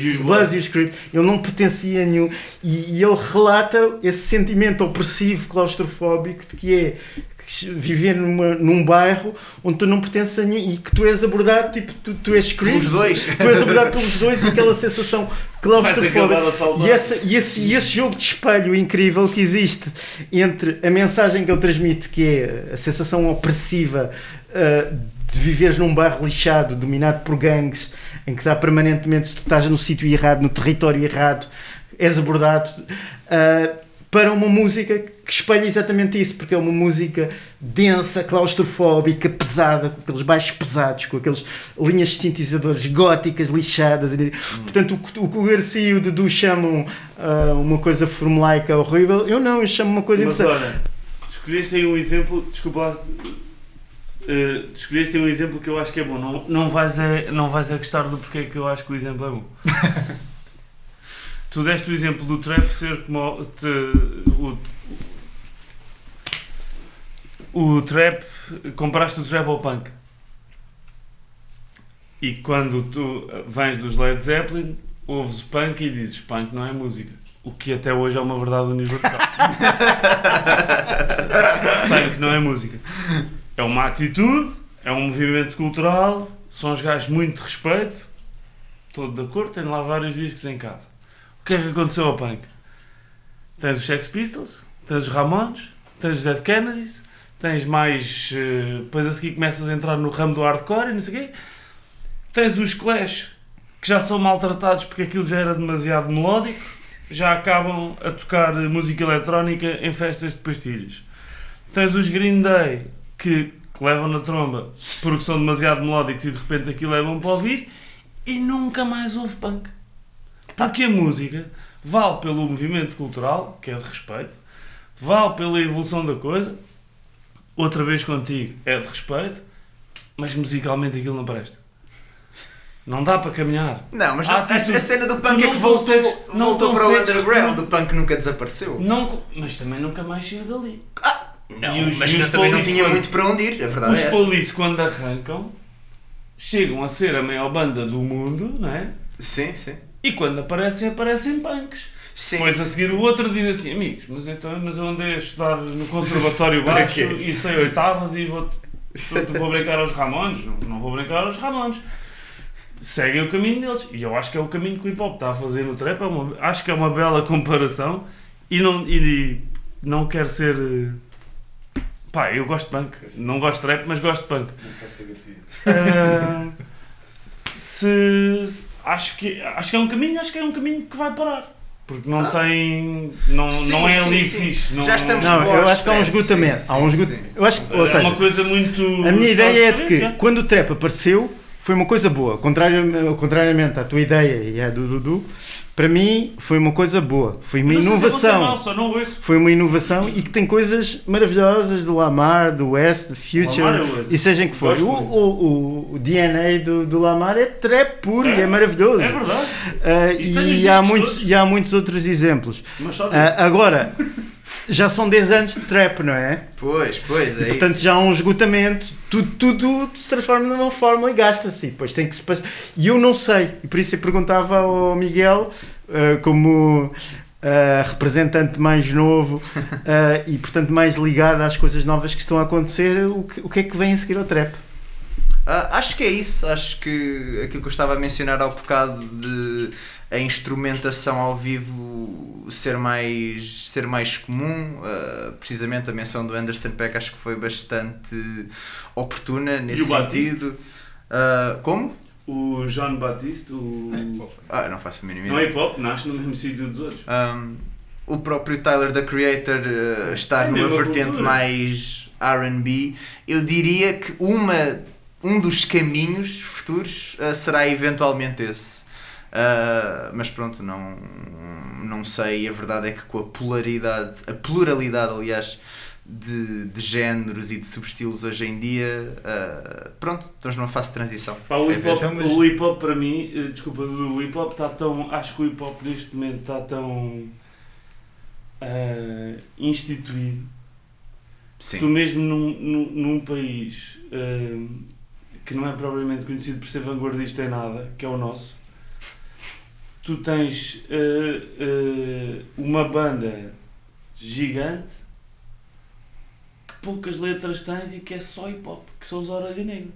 e os Bloods. Ele não pertencia a nenhum. E ele relata esse sentimento opressivo, claustrofóbico, de que é viver num bairro onde tu não pertences a nenhum, e que tu és abordado, tipo, tu és Crips, tu és abordado pelos dois, e aquela sensação claustrofóbica. E esse jogo de espelho incrível que existe entre a mensagem que ele transmite, que é a sensação opressiva de viveres num bairro lixado, dominado por gangues, em que está permanentemente, se tu estás no sítio errado, no território errado, és abordado, para uma música que espelha exatamente isso, porque é uma música densa, claustrofóbica, pesada, com aqueles baixos pesados, com aquelas linhas de sintetizadores góticas, lixadas. Portanto, o que o Garcia e o Dudu chamam uma coisa formulaica horrível, eu chamo uma coisa interessante. Mas olha, escolheste aí um exemplo, desculpa, escolheste aí um exemplo que eu acho que é bom. Não vais a gostar do porquê que eu acho que o exemplo é bom. Tu deste o exemplo do trap ser como... O trap... Comparaste o trap ao punk. E quando tu vens dos Led Zeppelin, ouves punk e dizes, punk não é música. O que até hoje é uma verdade universal. Punk não é música. É uma atitude, é um movimento cultural, são os gajos muito de respeito. Todo de acordo, tenho lá vários discos em casa. O que é que aconteceu ao punk? Tens os Sex Pistols, tens os Ramones, tens os Dead Kennedys, tens mais... Depois a seguir começas a entrar no ramo do hardcore e não sei o quê. Tens os Clash, que já são maltratados porque aquilo já era demasiado melódico, já acabam a tocar música eletrónica em festas de pastilhas. Tens os Green Day, que levam na tromba porque são demasiado melódicos e de repente aquilo é bom para ouvir, e nunca mais houve punk. Porque a música vale pelo movimento cultural, que é de respeito, vale pela evolução da coisa, outra vez contigo é de respeito, mas musicalmente aquilo não presta. Não dá para caminhar. Não, mas a cena do punk é que voltou para o underground, o punk nunca desapareceu. Não, mas também nunca mais saiu dali. Mas também não tinha muito para onde ir, a verdade é essa. Os Police, quando arrancam, chegam a ser a maior banda do mundo, não é? Sim, sim. E quando aparecem punks. Sim. Depois a seguir o outro diz assim, amigos, mas eu andei a estudar no conservatório baixo e sei oitavas e vou brincar aos Ramones. Não vou brincar aos Ramones. Seguem o caminho deles. E eu acho que é o caminho que o hip hop está a fazer no trap. Acho que é uma bela comparação e não quero ser Pá, eu gosto de punk. Não gosto de rap, mas gosto de punk. Acho que é um caminho, acho que é um caminho que vai parar. Porque não tem... Não, sim, não é ali fixe. Já estamos postos. Eu acho que há um esgotamento. É uma coisa muito... A minha ideia é de que, quando o trap apareceu, foi uma coisa boa. Contrariamente à tua ideia e à do Dudu, para mim foi uma coisa boa. Foi uma inovação. Foi uma inovação e que tem coisas maravilhosas do Lamar, do West, do Future e seja que for. O DNA do Lamar é trap puro e é maravilhoso. É verdade. E há muitos outros exemplos. Mas só agora... Já são 10 anos de trap, não é? Pois, é. Portanto, isso. Já há um esgotamento, tudo se transforma numa fórmula e gasta-se. Depois tem que se passar. E eu não sei, e por isso eu perguntava ao Miguel, como representante mais novo e, portanto, mais ligado às coisas novas que estão a acontecer, o que é que vem a seguir ao trap? Acho que é isso. Acho que aquilo que eu estava a mencionar ao bocado de... a instrumentação ao vivo ser mais comum, precisamente a menção do Anderson .Paak acho que foi bastante oportuna nesse sentido. Como? O John Batiste, não faço a mínima ideia. Não é hip-hop, nasce no mesmo sítio dos outros. O próprio Tyler The Creator estar numa vertente mais R&B. Eu diria que um dos caminhos futuros será eventualmente esse. Mas pronto, não sei, a verdade é que com a pluralidade aliás de géneros e de subestilos hoje em dia, pronto, estamos numa fase de transição. Pá, o hip hop para mim, desculpa, o hip hop está tão, acho que o hip hop neste momento está tão instituído. Sim. Tu mesmo num país que não é propriamente conhecido por ser vanguardista em nada, que é o nosso, tu tens uma banda gigante que poucas letras tens e que é só hip-hop, que são os Orelha Negra.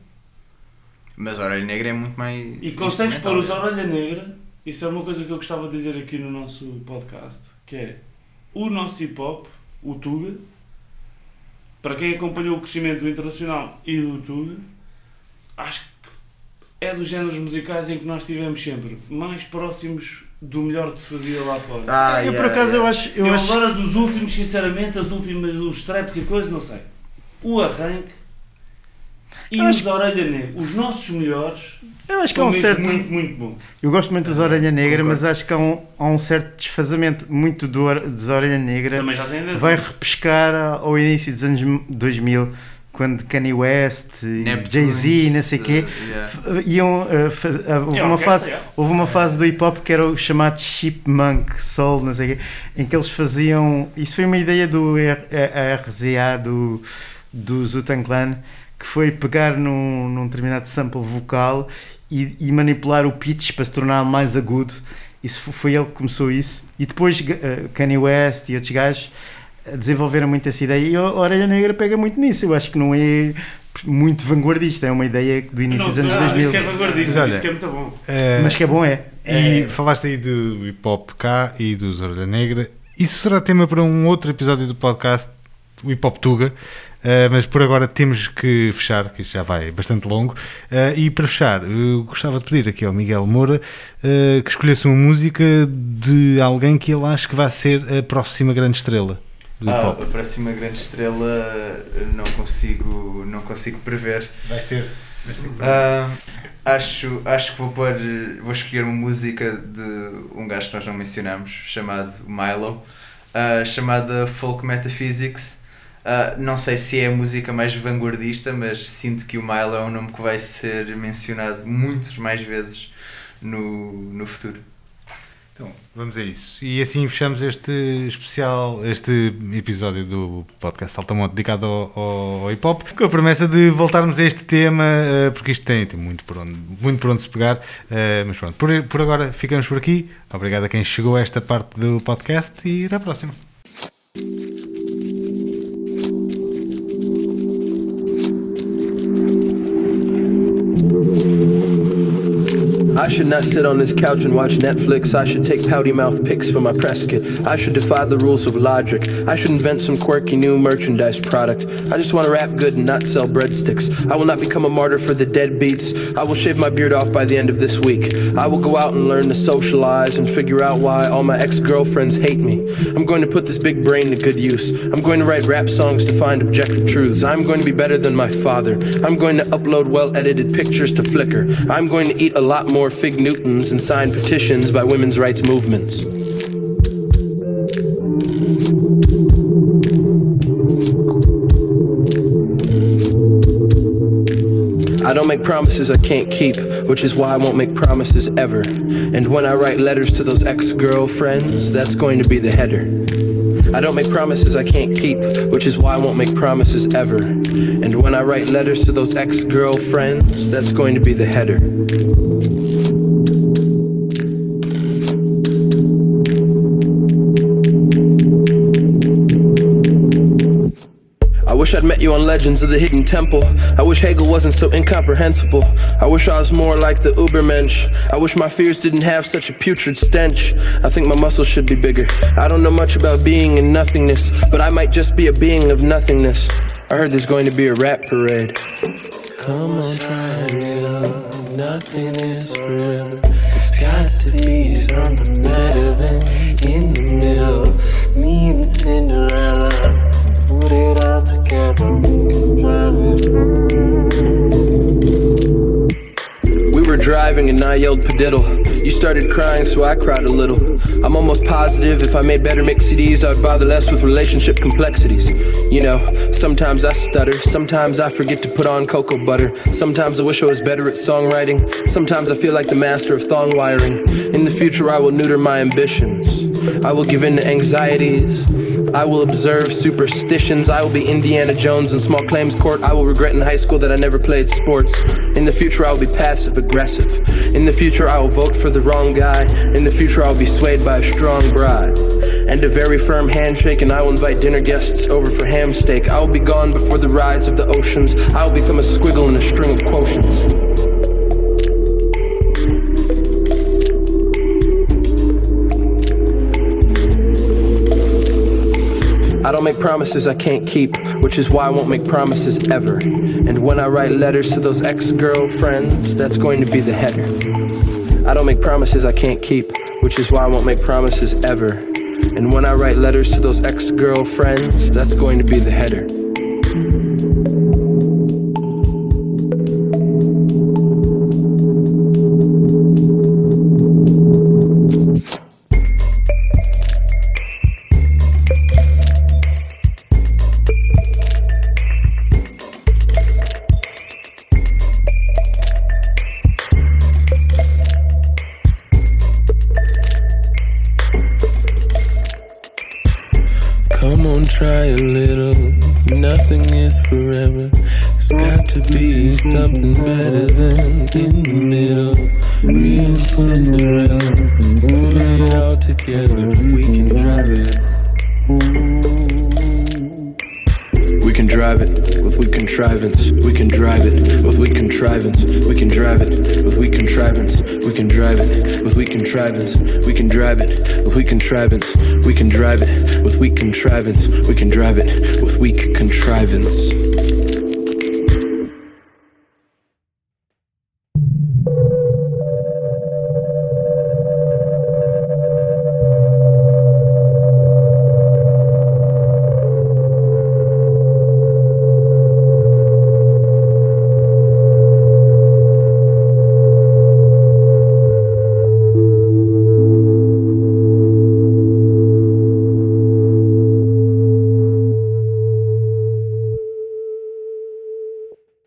Mas a Orelha Negra é muito mais... E consegues pôr os Orelha Negra, isso é uma coisa que eu gostava de dizer aqui no nosso podcast, que é o nosso hip-hop, o Tuga, para quem acompanhou o crescimento do Internacional e do Tuga, acho que é dos géneros musicais em que nós estivemos sempre mais próximos do melhor que se fazia lá fora. Eu por acaso acho... Agora dos últimos, sinceramente, os traps e coisas, não sei. O arranque e os Orelha Negra. Os nossos melhores... Eu acho que há um certo... Muito bom. Eu gosto muito das Orelha Negra, mas acho que há um certo desfazamento muito das Orelha Negra. Também já tem. Vai repescar ao início dos anos 2000. Quando Kanye West, Jay-Z, não sei o quê, houve uma fase do hip-hop que era o chamado chipmunk, soul, não sei o quê, em que eles faziam... Isso foi uma ideia do RZA, do Wu-Tang Clan, que foi pegar num determinado sample vocal e manipular o pitch para se tornar mais agudo. Isso foi ele que começou isso. E depois Kanye West e outros gajos desenvolveram muito essa ideia e a Orelha Negra pega muito nisso. Eu acho que não é muito vanguardista, é uma ideia do início dos anos 2000. Isso é vanguardista, mas, olha, isso que é muito bom. Mas que é bom, é. E falaste aí do hip hop cá e dos Orelha Negra. Isso será tema para um outro episódio do podcast, o Hip Hop Tuga, mas por agora temos que fechar, que já vai bastante longo. E para fechar, eu gostava de pedir aqui ao Miguel Moura que escolhesse uma música de alguém que ele acha que vai ser a próxima grande estrela. A próxima grande estrela não consigo prever. Vais ter que prever. Acho que vou escolher uma música de um gajo que nós não mencionamos, chamado Milo, chamada Folk Metaphysics. Não sei se é a música mais vanguardista, mas sinto que o Milo é um nome que vai ser mencionado muitas mais vezes no futuro. Então, vamos a isso. E assim fechamos este episódio do podcast Altamont dedicado ao hip-hop, com a promessa de voltarmos a este tema, porque isto tem muito por onde se pegar, mas pronto, por agora ficamos por aqui. Obrigado a quem chegou a esta parte do podcast e até à próxima. I should not sit on this couch and watch Netflix. I should take pouty mouth pics for my press kit. I should defy the rules of logic. I should invent some quirky new merchandise product. I just want to rap good and not sell breadsticks. I will not become a martyr for the deadbeats. I will shave my beard off by the end of this week. I will go out and learn to socialize and figure out why all my ex-girlfriends hate me. I'm going to put this big brain to good use. I'm going to write rap songs to find objective truths. I'm going to be better than my father. I'm going to upload well-edited pictures to Flickr. I'm going to eat a lot more Fig Newtons and sign petitions by women's rights movements. I don't make promises I can't keep, which is why I won't make promises ever. And when I write letters to those ex-girlfriends, that's going to be the header. I don't make promises I can't keep, which is why I won't make promises ever. And when I write letters to those ex-girlfriends, that's going to be the header. I wish I'd met you on Legends of the Hidden Temple. I wish Hegel wasn't so incomprehensible. I wish I was more like the Ubermensch. I wish my fears didn't have such a putrid stench. I think my muscles should be bigger. I don't know much about being and nothingness, but I might just be a being of nothingness. I heard there's going to be a rap parade. Come on, try it up. Nothing is real. It's got to be something better than in the middle. Me and Cinderella. Put it all together, we can drive it home. We were driving and I yelled padiddle. You started crying, so I cried a little. I'm almost positive if I made better mix CDs, I'd bother less with relationship complexities. You know, sometimes I stutter. Sometimes I forget to put on cocoa butter. Sometimes I wish I was better at songwriting. Sometimes I feel like the master of thong wiring. In the future, I will neuter my ambitions. I will give in to anxieties. I will observe superstitions. I will be Indiana Jones in small claims court. I will regret in high school that I never played sports. In the future, I will be passive aggressive. In the future, I will vote for the wrong guy. In the future, I will be swayed by a strong bribe and a very firm handshake, and I will invite dinner guests over for ham steak. I will be gone before the rise of the oceans. I will become a squiggle in a string of quotients. I don't make promises I can't keep, which is why I won't make promises ever. And when I write letters to those ex-girlfriends, that's going to be the header. I don't make promises I can't keep, which is why I won't make promises ever. And when I write letters to those ex-girlfriends, that's going to be the header. We can drive it with weak contrivance.